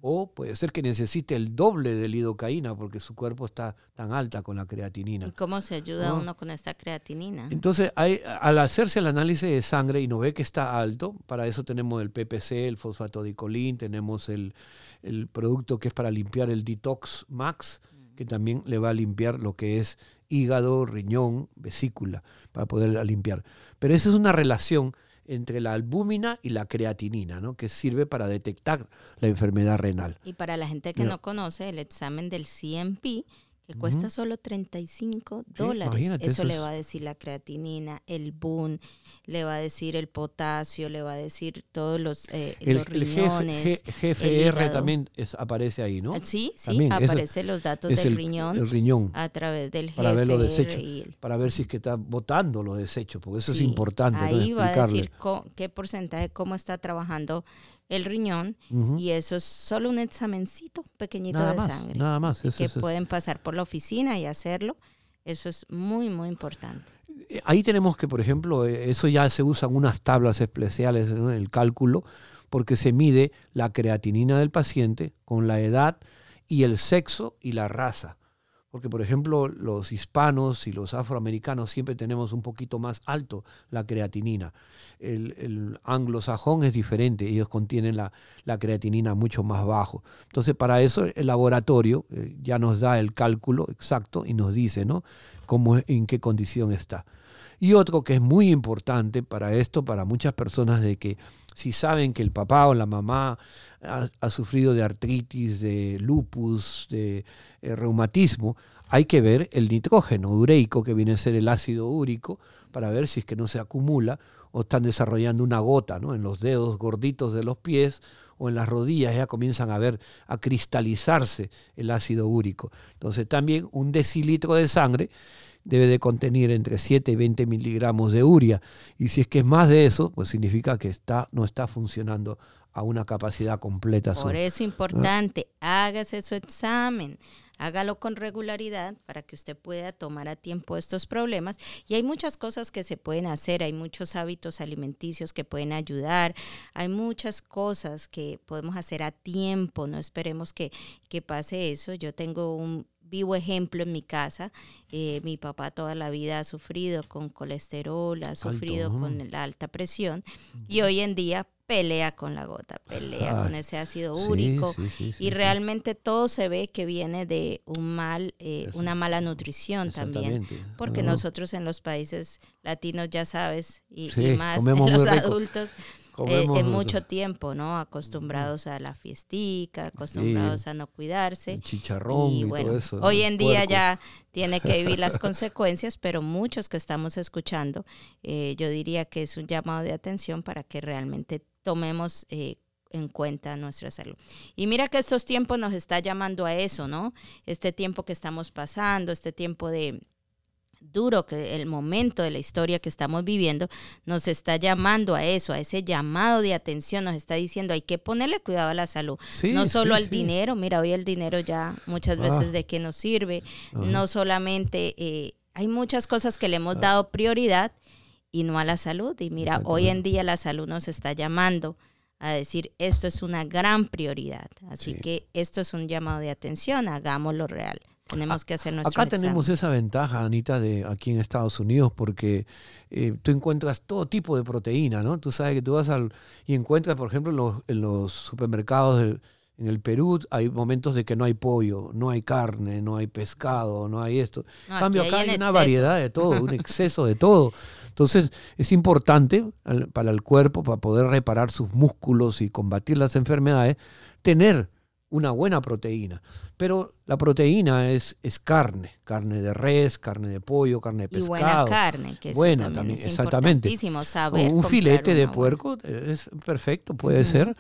O puede ser que necesite el doble de lidocaína porque su cuerpo está tan alta con la creatinina. ¿Y cómo se ayuda ¿no? uno con esta creatinina? Entonces, hay, al hacerse el análisis de sangre y no ve que está alto, para eso tenemos el P P C, el fosfatodicolín, tenemos el, el producto que es para limpiar el Detox Max, que también le va a limpiar lo que es hígado, riñón, vesícula, para poderla limpiar. Pero esa es una relación entre la albúmina y la creatinina, ¿no? Que sirve para detectar la enfermedad renal. Y para la gente que no, no conoce, el examen del C M P, que uh-huh. cuesta solo treinta y cinco dólares. Sí, eso, eso es... le va a decir la creatinina, el B U N, le va a decir el potasio, le va a decir todos los, eh, el, los riñones. El G F R también es, aparece ahí, ¿no? Sí, sí, también aparece eso, los datos del el, riñón, el riñón a través del G F R. Para ver los desechos, el... para ver si es que está botando los desechos, porque eso sí, es importante. Ahí ¿no? va a decir co- qué porcentaje, cómo está trabajando el riñón, uh-huh. y eso es solo un examencito pequeñito nada de más, sangre. Nada más. Eso, que eso, pueden eso. pasar por la oficina y hacerlo. Eso es muy, muy importante. Ahí tenemos que, por ejemplo, eso ya se usan unas tablas especiales en el cálculo, porque se mide la creatinina del paciente con la edad y el sexo y la raza. Porque, por ejemplo, los hispanos y los afroamericanos siempre tenemos un poquito más alto la creatinina. El, el anglosajón es diferente, ellos contienen la, la creatinina mucho más bajo. Entonces, para eso el laboratorio eh, ya nos da el cálculo exacto y nos dice, ¿no?, cómo, en qué condición está. Y otro que es muy importante para esto, para muchas personas, de que si saben que el papá o la mamá ha, ha sufrido de artritis, de lupus, de eh, reumatismo, hay que ver el nitrógeno ureico, que viene a ser el ácido úrico, para ver si es que no se acumula o están desarrollando una gota, ¿no?, en los dedos gorditos de los pies o en las rodillas. Ya comienzan a ver, a cristalizarse el ácido úrico. Entonces también un decilitro de sangre debe de contener entre siete y veinte miligramos de urea. Y si es que es más de eso, pues significa que está, no está funcionando a una capacidad completa. Por eso es importante, ¿no?, hágase su examen. Hágalo con regularidad para que usted pueda tomar a tiempo estos problemas. Y hay muchas cosas que se pueden hacer, hay muchos hábitos alimenticios que pueden ayudar, hay muchas cosas que podemos hacer a tiempo, no esperemos que, que pase eso. Yo tengo un vivo ejemplo en mi casa, eh, mi papá toda la vida ha sufrido con colesterol, ha sufrido Alto, ¿eh? con la alta presión y hoy en día pelea con la gota, pelea ah, con ese ácido úrico sí, sí, sí, sí, y realmente sí. todo se ve que viene de un mal, eh, una mala nutrición también, porque no. nosotros en los países latinos, ya sabes, y, sí, y más en los adultos, eh, en mucho tiempo, ¿no? Acostumbrados a la fiestica, acostumbrados sí. a no cuidarse. El chicharrón y, bueno, y todo eso. Hoy en día puerco. ya tiene que vivir las consecuencias, pero muchos que estamos escuchando, eh, yo diría que es un llamado de atención para que realmente tomemos eh, en cuenta nuestra salud. Y mira que estos tiempos nos está llamando a eso, ¿no? Este tiempo que estamos pasando, este tiempo de duro, que el momento de la historia que estamos viviendo, nos está llamando a eso, a ese llamado de atención, nos está diciendo, hay que ponerle cuidado a la salud, sí, no solo sí, al sí. dinero, mira, hoy el dinero ya muchas ah. veces de qué nos sirve, ah. no solamente, eh, hay muchas cosas que le hemos ah. dado prioridad, y no a la salud. Y mira, hoy en día la salud nos está llamando a decir esto es una gran prioridad. Así sí. que esto es un llamado de atención, hagámoslo real. Tenemos que hacer nuestro Acá tenemos examen. Esa ventaja, Anita, de aquí en Estados Unidos, porque eh, tú encuentras todo tipo de proteína, ¿no? Tú sabes que tú vas al y encuentras, por ejemplo, en los, en los supermercados del, en el Perú, hay momentos de que no hay pollo, no hay carne, no hay pescado, no hay esto. No, en cambio, acá hay, hay una variedad de todo, un exceso de todo. Entonces, es importante para el cuerpo, para poder reparar sus músculos y combatir las enfermedades, tener una buena proteína. Pero la proteína es, es carne, carne de res, carne de pollo, carne de pescado. Y buena carne, que eso buena también, también es exactamente. Importantísimo saber. Un filete de puerco buena. Es perfecto, puede uh-huh. ser,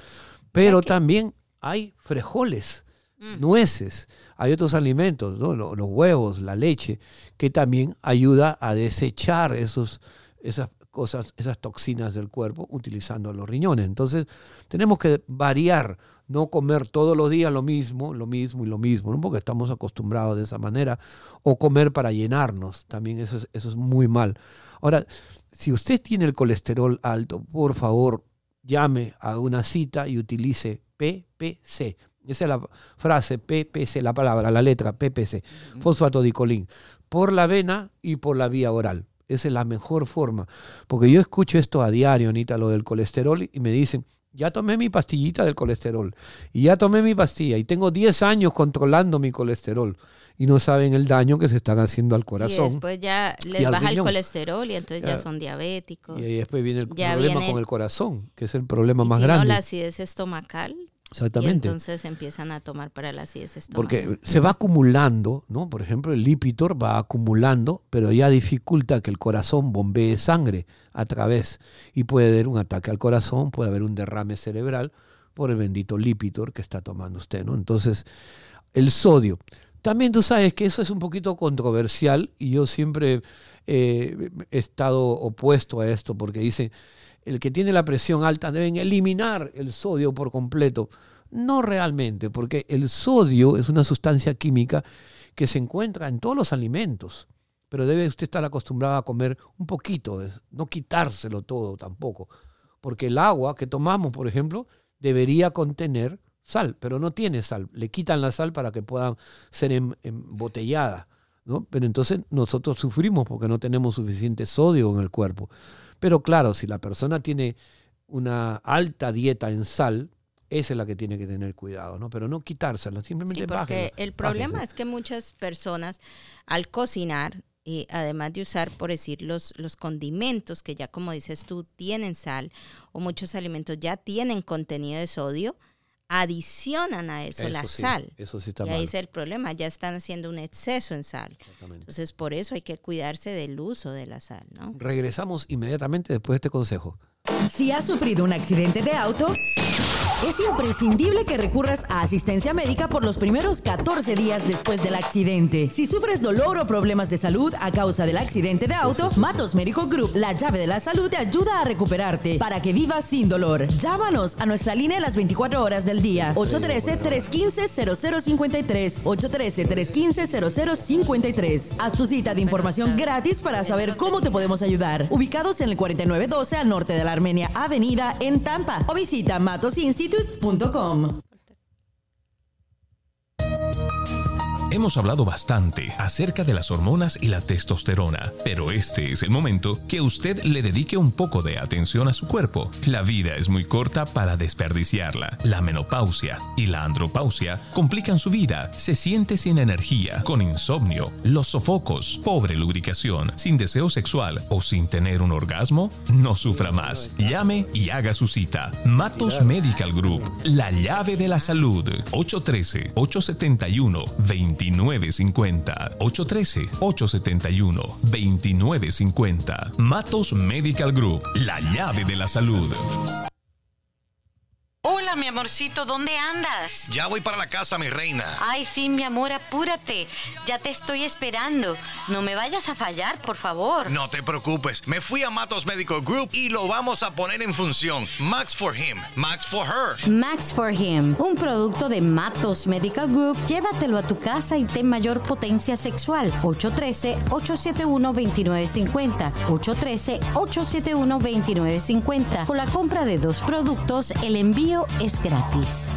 pero okay. también hay frijoles, uh-huh. nueces, hay otros alimentos, ¿no? los, los huevos, la leche, que también ayuda a desechar esos esas cosas, esas toxinas del cuerpo utilizando los riñones. Entonces, tenemos que variar, no comer todos los días lo mismo, lo mismo y lo mismo, ¿no? Porque estamos acostumbrados de esa manera, o comer para llenarnos, también eso es, eso es muy mal. Ahora, si usted tiene el colesterol alto, por favor, llame a una cita y utilice P P C. Esa es la frase P P C, la palabra, la letra P P C, uh-huh. fosfatodicolín, por la vena y por la vía oral. Esa es la mejor forma, porque yo escucho esto a diario, Anita, lo del colesterol, y me dicen, ya tomé mi pastillita del colesterol, y ya tomé mi pastilla, y tengo diez años controlando mi colesterol, y no saben el daño que se están haciendo al corazón. Y después ya les baja el colesterol, y entonces ya, ya son diabéticos. Y ahí después viene el ya problema viene... con el corazón, que es el problema más grande. Y si no, la acidez estomacal. Exactamente. Y entonces empiezan a tomar para la acidez estomacal. Porque se va acumulando, ¿no? Por ejemplo, el Lipitor va acumulando, pero ya dificulta que el corazón bombee sangre a través. Y puede haber un ataque al corazón, puede haber un derrame cerebral por el bendito Lipitor que está tomando usted, ¿no? Entonces, el sodio. También tú sabes que eso es un poquito controversial y yo siempre eh, he estado opuesto a esto porque dicen... El que tiene la presión alta deben eliminar el sodio por completo. No realmente, porque el sodio es una sustancia química que se encuentra en todos los alimentos, pero debe usted estar acostumbrado a comer un poquito, no quitárselo todo tampoco, porque el agua que tomamos, por ejemplo, debería contener sal, pero no tiene sal. Le quitan la sal para que pueda ser embotellada, ¿no? Pero entonces nosotros sufrimos porque no tenemos suficiente sodio en el cuerpo. Pero claro, si la persona tiene una alta dieta en sal, esa es la que tiene que tener cuidado, ¿no? Pero no quitársela, simplemente sí, porque bájela, el problema bájese. Es que muchas personas al cocinar, y además de usar, por decir, los, los condimentos que ya como dices tú tienen sal, o muchos alimentos ya tienen contenido de sodio, adicionan a eso, eso la sí, sal. Eso sí está y ahí mal. Es el problema, ya están haciendo un exceso en sal. Entonces, por eso hay que cuidarse del uso de la sal, ¿no? Regresamos inmediatamente después de este consejo. Si has sufrido un accidente de auto, es imprescindible que recurras a asistencia médica por los primeros catorce días después del accidente. Si sufres dolor o problemas de salud a causa del accidente de auto, Matos Medical Group, la llave de la salud, te ayuda a recuperarte para que vivas sin dolor. Llámanos a nuestra línea de las veinticuatro horas del día, ocho uno tres, tres uno cinco, cero cero cinco tres, ocho uno tres, tres uno cinco, cero cero cinco tres. Haz tu cita de información gratis para saber cómo te podemos ayudar. Ubicados en el cuarenta y nueve doce al norte de la Armenia Avenida en Tampa o visita matos institute punto com. Hemos hablado bastante acerca de las hormonas y la testosterona, pero este es el momento que usted le dedique un poco de atención a su cuerpo. La vida es muy corta para desperdiciarla. La menopausia y la andropausia complican su vida. Se siente sin energía, con insomnio, los sofocos, pobre lubricación, sin deseo sexual o sin tener un orgasmo. No sufra más. Llame y haga su cita. Matos Medical Group, la llave de la salud. ocho uno tres, ocho siete uno, dos cero. veintinueve cincuenta, ocho uno tres, ocho siete uno, dos nueve cinco cero. Matos Medical Group, la llave de la salud. Hola mi amorcito, ¿dónde andas? Ya voy para la casa, mi reina. Ay, sí, mi amor, apúrate. Ya te estoy esperando. No me vayas a fallar, por favor. No te preocupes. Me fui a Matos Medical Group y lo vamos a poner en función. Max for him, Max for her. Max for him, un producto de Matos Medical Group. Llévatelo a tu casa y ten mayor potencia sexual. ocho uno tres, ocho siete uno, dos nueve cinco cero. ocho uno tres, ocho siete uno, dos nueve cinco cero. Con la compra de dos productos, el envío es gratis.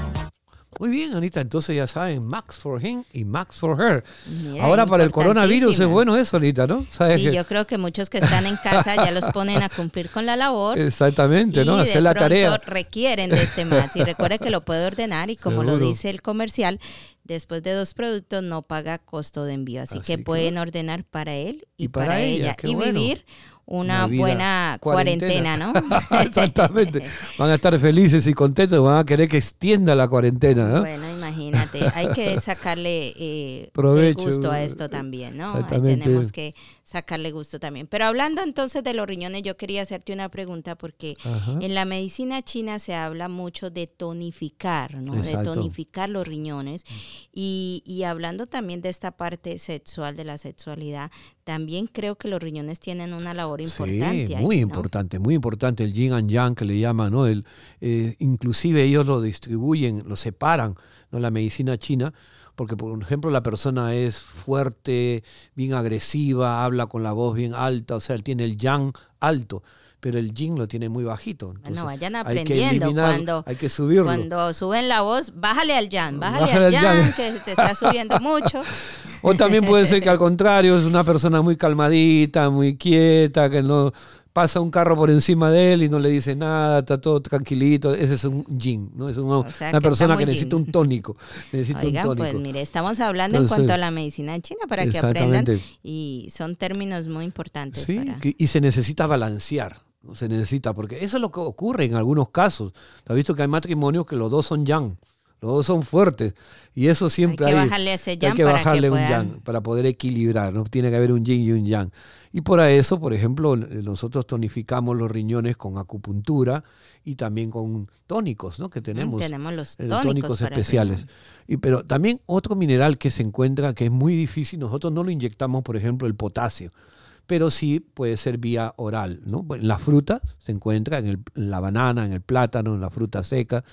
Muy bien, Anita, entonces ya saben, Max for him y Max for her. Mira, ahora para el coronavirus es bueno eso, Anita, ¿no? ¿Sabes sí, que? Yo creo que muchos que están en casa ya los ponen a cumplir con la labor. Exactamente, ¿no? Hacer la tarea. Requieren de este Max. Y recuerda que lo puede ordenar y como Seguro. Lo dice el comercial, después de dos productos no paga costo de envío. Así, Así que, que pueden ordenar para él y, y para, para ella. ella. Y bueno. vivir... Una, una buena cuarentena, cuarentena ¿no? Exactamente. Van a estar felices y contentos, van a querer que extienda la cuarentena, ¿no? Bueno, imagínate, hay que sacarle eh, el gusto a esto también, ¿no? Ahí tenemos que sacarle gusto también. Pero hablando entonces de los riñones, yo quería hacerte una pregunta porque Ajá. en la medicina china se habla mucho de tonificar, ¿no? Exacto. De tonificar los riñones. Y, y hablando también de esta parte sexual, de la sexualidad, también creo que los riñones tienen una labor importante. Sí, muy ahí, ¿no? importante, muy importante. El yin and yang que le llaman, ¿no? El, eh, inclusive ellos lo distribuyen, lo separan, ¿no? La medicina china, porque por ejemplo la persona es fuerte, bien agresiva, habla con la voz bien alta, o sea, él tiene el yang alto, pero el yin lo tiene muy bajito. Entonces, bueno, vayan aprendiendo. Hay que eliminar, cuando, hay que subirlo. Cuando suben la voz, bájale al yang, bájale, bájale al yang, yang, que te está subiendo mucho. O también puede ser que al contrario, es una persona muy calmadita, muy quieta, que no pasa un carro por encima de él y no le dice nada, está todo tranquilito. Ese es un yin, ¿no? Es un, o sea, una que persona que necesita yin. un tónico. Necesita Oigan, un tónico. Pues mire, estamos hablando Entonces, en cuanto a la medicina china para que aprendan. Y son términos muy importantes. Sí, para... y se necesita balancear. Se necesita, porque eso es lo que ocurre en algunos casos. ¿Has visto que hay matrimonios que los dos son yang? Los dos son fuertes y eso siempre hay que hay, bajarle, ese yang hay que para bajarle que puedan... un yang para poder equilibrar, ¿no? Tiene que haber un yin y un yang. Y por eso, por ejemplo, nosotros tonificamos los riñones con acupuntura y también con tónicos, ¿no? Que tenemos, tenemos los tónicos, tónicos especiales. Y, pero también otro mineral que se encuentra que es muy difícil, nosotros no lo inyectamos, por ejemplo, el potasio, pero sí puede ser vía oral, ¿no? En la fruta se encuentra, en, el, en la banana, en el plátano, en la fruta seca,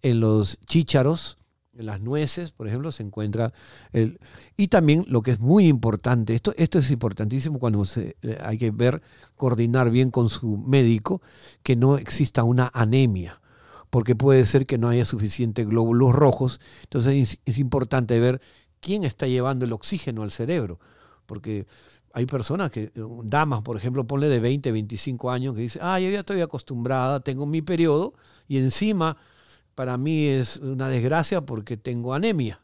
en los chícharos, en las nueces, por ejemplo, se encuentra. El, y también lo que es muy importante, esto, esto es importantísimo cuando se, hay que ver, coordinar bien con su médico, que no exista una anemia, porque puede ser que no haya suficientes glóbulos rojos. Entonces es, es importante ver quién está llevando el oxígeno al cerebro, porque... Hay personas que, damas, por ejemplo, ponle de veinte, veinticinco años, que dicen, ah, yo ya estoy acostumbrada, tengo mi periodo, y encima para mí es una desgracia porque tengo anemia,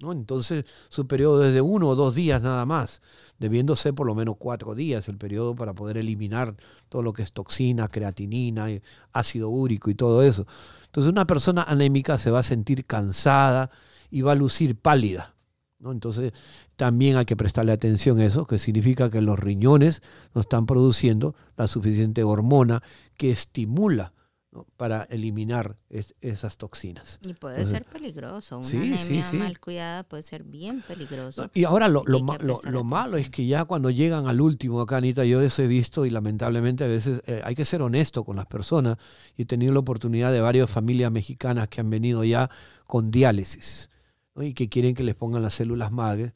¿no? Entonces su periodo es de uno o dos días nada más, debiendo ser por lo menos cuatro días el periodo para poder eliminar todo lo que es toxina, creatinina, ácido úrico y todo eso. Entonces una persona anémica se va a sentir cansada y va a lucir pálida, ¿no? Entonces también hay que prestarle atención a eso, que significa que los riñones no están produciendo la suficiente hormona que estimula, ¿no? Para eliminar es, esas toxinas. Y puede Entonces, ser peligroso, una sí, anemia sí, sí. mal cuidada puede ser bien peligrosa. No, y ahora lo, lo, ma- lo, lo malo es que ya cuando llegan al último, acá Anita, yo eso he visto y lamentablemente a veces eh, hay que ser honesto con las personas. He tenido la oportunidad de varias familias mexicanas que han venido ya con diálisis, ¿no? Y que quieren que les pongan las células madres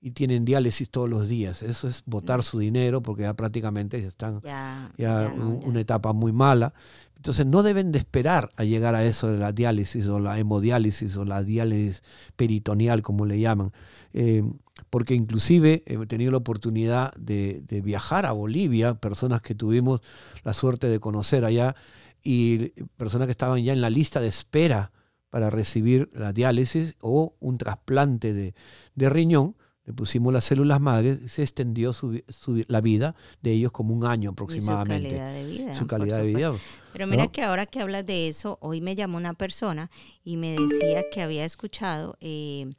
y tienen diálisis todos los días. Eso es botar su dinero porque ya prácticamente están ya, ya, ya un, ya. una etapa muy mala. Entonces no deben de esperar a llegar a eso de la diálisis o la hemodiálisis o la diálisis peritoneal, como le llaman. Eh, porque inclusive he tenido la oportunidad de, de viajar a Bolivia, personas que tuvimos la suerte de conocer allá y personas que estaban ya en la lista de espera para recibir la diálisis o un trasplante de, de riñón. Le pusimos las células madres, se extendió su, su, la vida de ellos como un año aproximadamente. Y su calidad de vida. Su calidad de vida. Pero mira, ¿no? Que ahora que hablas de eso, hoy me llamó una persona y me decía que había escuchado eh,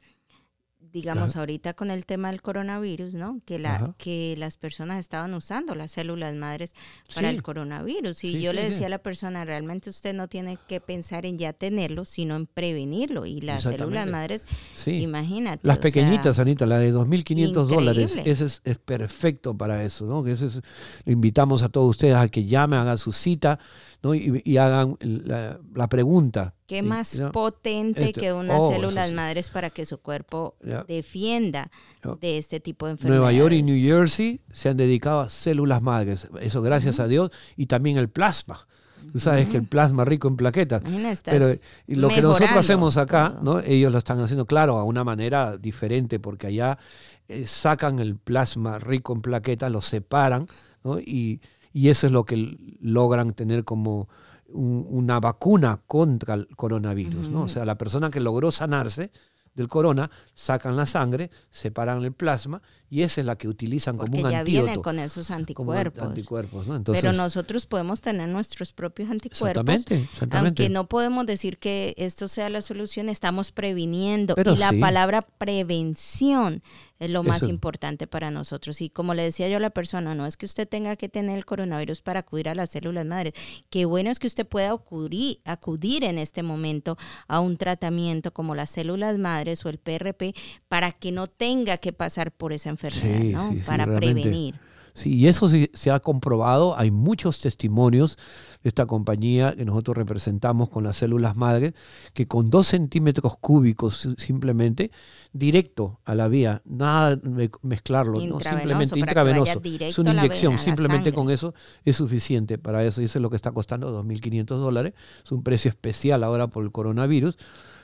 digamos, ajá, ahorita con el tema del coronavirus, ¿no? Que la, que las personas estaban usando las células madres para sí. el coronavirus. Y sí, yo sí, le decía sí. a la persona, realmente usted no tiene que pensar en ya tenerlo, sino en prevenirlo. Y las células madres, sí. imagínate. Las pequeñitas, sea, Anita, la de dos mil quinientos dólares, ese es, es perfecto para eso, ¿no? Que ese es, lo invitamos a todos ustedes a que llamen, hagan su cita, ¿no? Y, y hagan la, la pregunta. ¿Qué más yeah. potente Esto. que unas oh, células sí. madres para que su cuerpo yeah. defienda yeah. de este tipo de enfermedades? Nueva York y New Jersey se han dedicado a células madres. Eso gracias uh-huh. a Dios. Y también el plasma. Tú sabes uh-huh. que el plasma rico en plaquetas. Pero lo que nosotros hacemos acá, ¿no? Ellos lo están haciendo, claro, a una manera diferente, porque allá eh, sacan el plasma rico en plaquetas, lo separan, ¿no? Y, y eso es lo que logran tener como una vacuna contra el coronavirus, uh-huh. ¿no? O sea, la persona que logró sanarse del corona, sacan la sangre, separan el plasma y esa es la que utilizan porque como un antídoto. Porque ya vienen con esos anticuerpos. anticuerpos ¿no? Entonces, pero nosotros podemos tener nuestros propios anticuerpos. Exactamente, exactamente. Aunque no podemos decir que esto sea la solución, estamos previniendo. Pero y la sí. palabra prevención es lo más Eso. importante para nosotros. Y como le decía yo a la persona, no es que usted tenga que tener el coronavirus para acudir a las células madres. Qué bueno es que usted pueda acudir, acudir en este momento a un tratamiento como las células madres o el P R P para que no tenga que pasar por esa enfermedad, sí, ¿no? Sí, para sí, prevenir. Sí, y eso sí, se ha comprobado. Hay muchos testimonios de esta compañía que nosotros representamos con las células madre, que con dos centímetros cúbicos simplemente, directo a la vía, nada de mezclarlo, ¿no? Simplemente intravenoso. Es una inyección, vena, simplemente con eso es suficiente para eso. Y eso es lo que está costando dos mil quinientos dólares. Es un precio especial ahora por el coronavirus.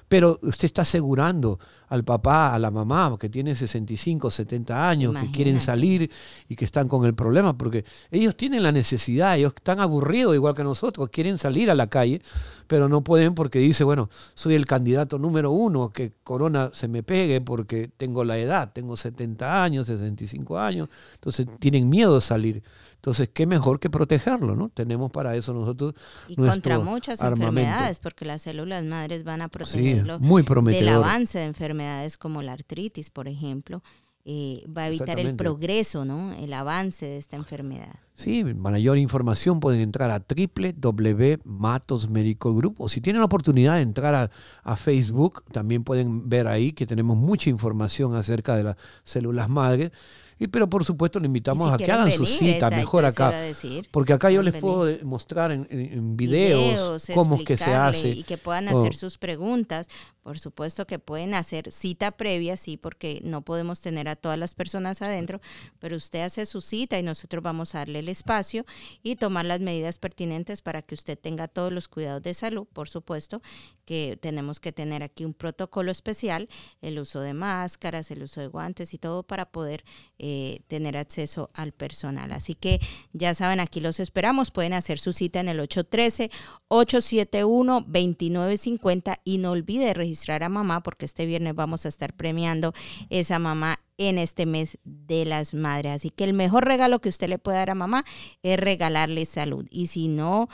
Pero usted está asegurando al papá, a la mamá, que tiene sesenta y cinco, setenta años, Imagínate. que quieren salir y que están con el problema, porque ellos tienen la necesidad, ellos están aburridos igual que nosotros, quieren salir a la calle, pero no pueden porque dice, bueno, soy el candidato número uno, que corona se me pegue porque tengo la edad, tengo setenta años, sesenta y cinco años, entonces tienen miedo de salir. Entonces, qué mejor que protegerlo, ¿no? Tenemos para eso nosotros y nuestro armamento. Y contra muchas enfermedades, porque las células madres van a protegerlo sí, muy prometedor. del avance de enfermedades como la artritis, por ejemplo. Eh, va a evitar el progreso, ¿no? El avance de esta enfermedad. Sí, mayor información pueden entrar a doble u doble u doble u punto matos medical group o si tienen la oportunidad de entrar a, a Facebook, también pueden ver ahí que tenemos mucha información acerca de las células madres. Y pero por supuesto le invitamos si a que hagan venir, su cita, esa, mejor acá, decir, porque acá yo les venir. puedo mostrar en, en, en videos, videos cómo es que se hace. Y que puedan hacer oh. sus preguntas, por supuesto que pueden hacer cita previa, sí, porque no podemos tener a todas las personas adentro, pero usted hace su cita y nosotros vamos a darle el espacio y tomar las medidas pertinentes para que usted tenga todos los cuidados de salud, por supuesto que tenemos que tener aquí un protocolo especial, el uso de máscaras, el uso de guantes y todo para poder eh, tener acceso al personal. Así que ya saben, aquí los esperamos. Pueden hacer su cita en el ocho uno tres, ocho siete uno, dos nueve cinco cero y no olvide registrar a mamá porque este viernes vamos a estar premiando esa mamá en este mes de las madres. Así que el mejor regalo que usted le puede dar a mamá es regalarle salud. Y si no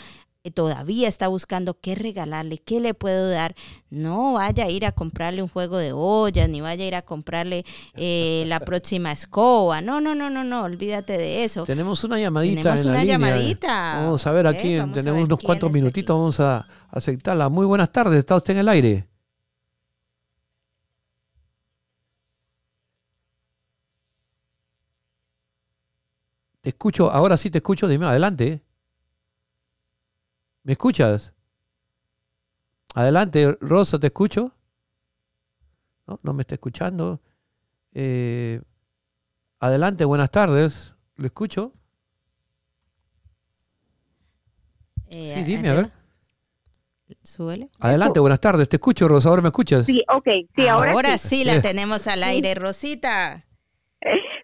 todavía está buscando qué regalarle, qué le puedo dar, no vaya a ir a comprarle un juego de ollas, ni vaya a ir a comprarle eh, la próxima escoba, no, no, no, no, no, olvídate de eso. Tenemos una llamadita tenemos en una la llamadita. Línea. Vamos a ver okay, aquí, vamos tenemos a ver unos cuantos minutitos, vamos a aceptarla. Muy buenas tardes, ¿está usted en el aire? Te escucho, ahora sí te escucho, dime, adelante. ¿Me escuchas? Adelante, Rosa, ¿te escucho? No, no me está escuchando. Eh, adelante, buenas tardes. ¿Lo escucho? Eh, sí, dime, a ver. Súbele. Adelante, buenas tardes. Te escucho, Rosa, ¿ahora me escuchas? Sí, ok. Sí, ahora ahora sí. sí la eh. tenemos al aire, Rosita.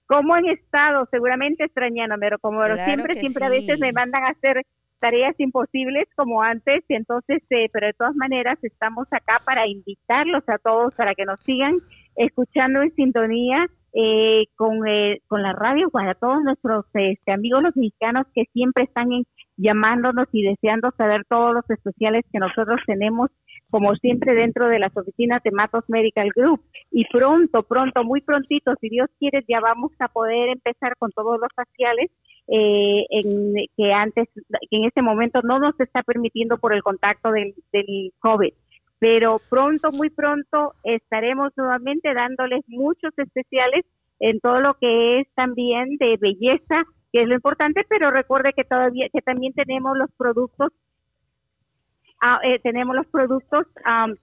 ¿Cómo han estado? Seguramente extrañándome, pero como claro siempre, siempre sí. a veces me mandan a hacer tareas imposibles como antes, y entonces, eh, pero de todas maneras estamos acá para invitarlos a todos para que nos sigan escuchando en sintonía eh, con, eh, con la radio, pues a todos nuestros este, amigos los mexicanos que siempre están en, llamándonos y deseando saber todos los especiales que nosotros tenemos, como siempre, dentro de las oficinas de Matos Medical Group. Y pronto, pronto, muy prontito, si Dios quiere, ya vamos a poder empezar con todos los faciales eh, en, que antes, que en este momento no nos está permitiendo por el contacto del, del COVID. Pero pronto, muy pronto, estaremos nuevamente dándoles muchos especiales en todo lo que es también de belleza, que es lo importante, pero recuerde que todavía que también tenemos los productos ah, eh, tenemos los productos um,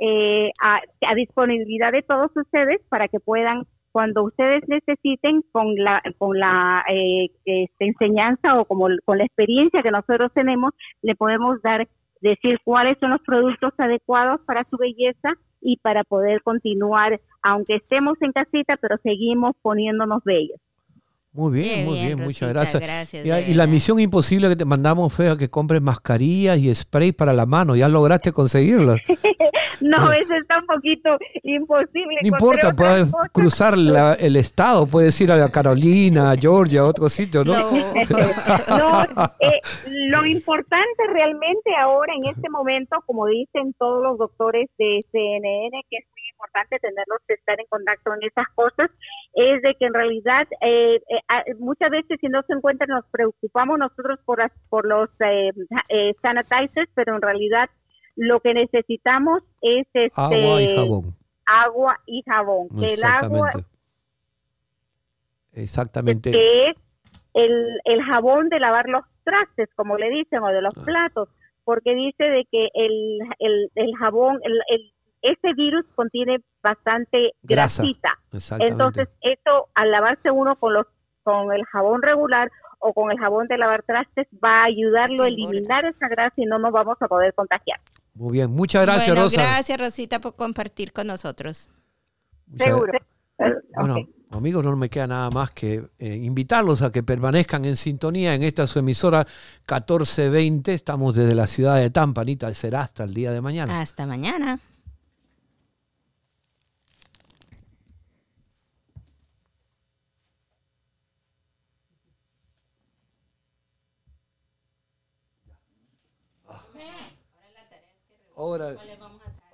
eh, a, a disponibilidad de todos ustedes para que puedan, cuando ustedes necesiten, con la con la eh, este, enseñanza o como con la experiencia que nosotros tenemos, le podemos dar decir cuáles son los productos adecuados para su belleza y para poder continuar, aunque estemos en casita, pero seguimos poniéndonos bellos. Muy bien, qué muy bien, bien Rosita, muchas gracias. gracias y, y la misión imposible que te mandamos fue a que compres mascarillas y spray para la mano. ¿Ya lograste conseguirlas? No, eso está un poquito imposible. No importa, puedes cruzar la, el estado, puedes ir a Carolina, a Georgia, a otro sitio, ¿no? No, no eh, lo importante realmente ahora en este momento, como dicen todos los doctores de C N N, que es muy importante tenerlos, estar en contacto en esas cosas, es de que en realidad eh, eh, muchas veces si no se encuentran nos preocupamos nosotros por, las, por los eh, eh, sanitizers, pero en realidad lo que necesitamos es este, agua y jabón. Agua y jabón. Que el agua, exactamente. Que es el, el jabón de lavar los trastes, como le dicen, o de los platos, porque dice de que el, el, el jabón, el, el este virus contiene bastante grasa, grasita. Entonces, esto al lavarse uno con los con el jabón regular o con el jabón de lavar trastes va a ayudarlo a eliminar esa grasa y no nos vamos a poder contagiar. Muy bien, muchas gracias, bueno, Rosa. Gracias, Rosita, por compartir con nosotros. Muchas Seguro. Gracias. Bueno, okay. Amigos, no me queda nada más que eh, invitarlos a que permanezcan en sintonía en esta su emisora catorce veinte. Estamos desde la ciudad de Tampa, Anita. Será hasta el día de mañana. Hasta mañana. Ahora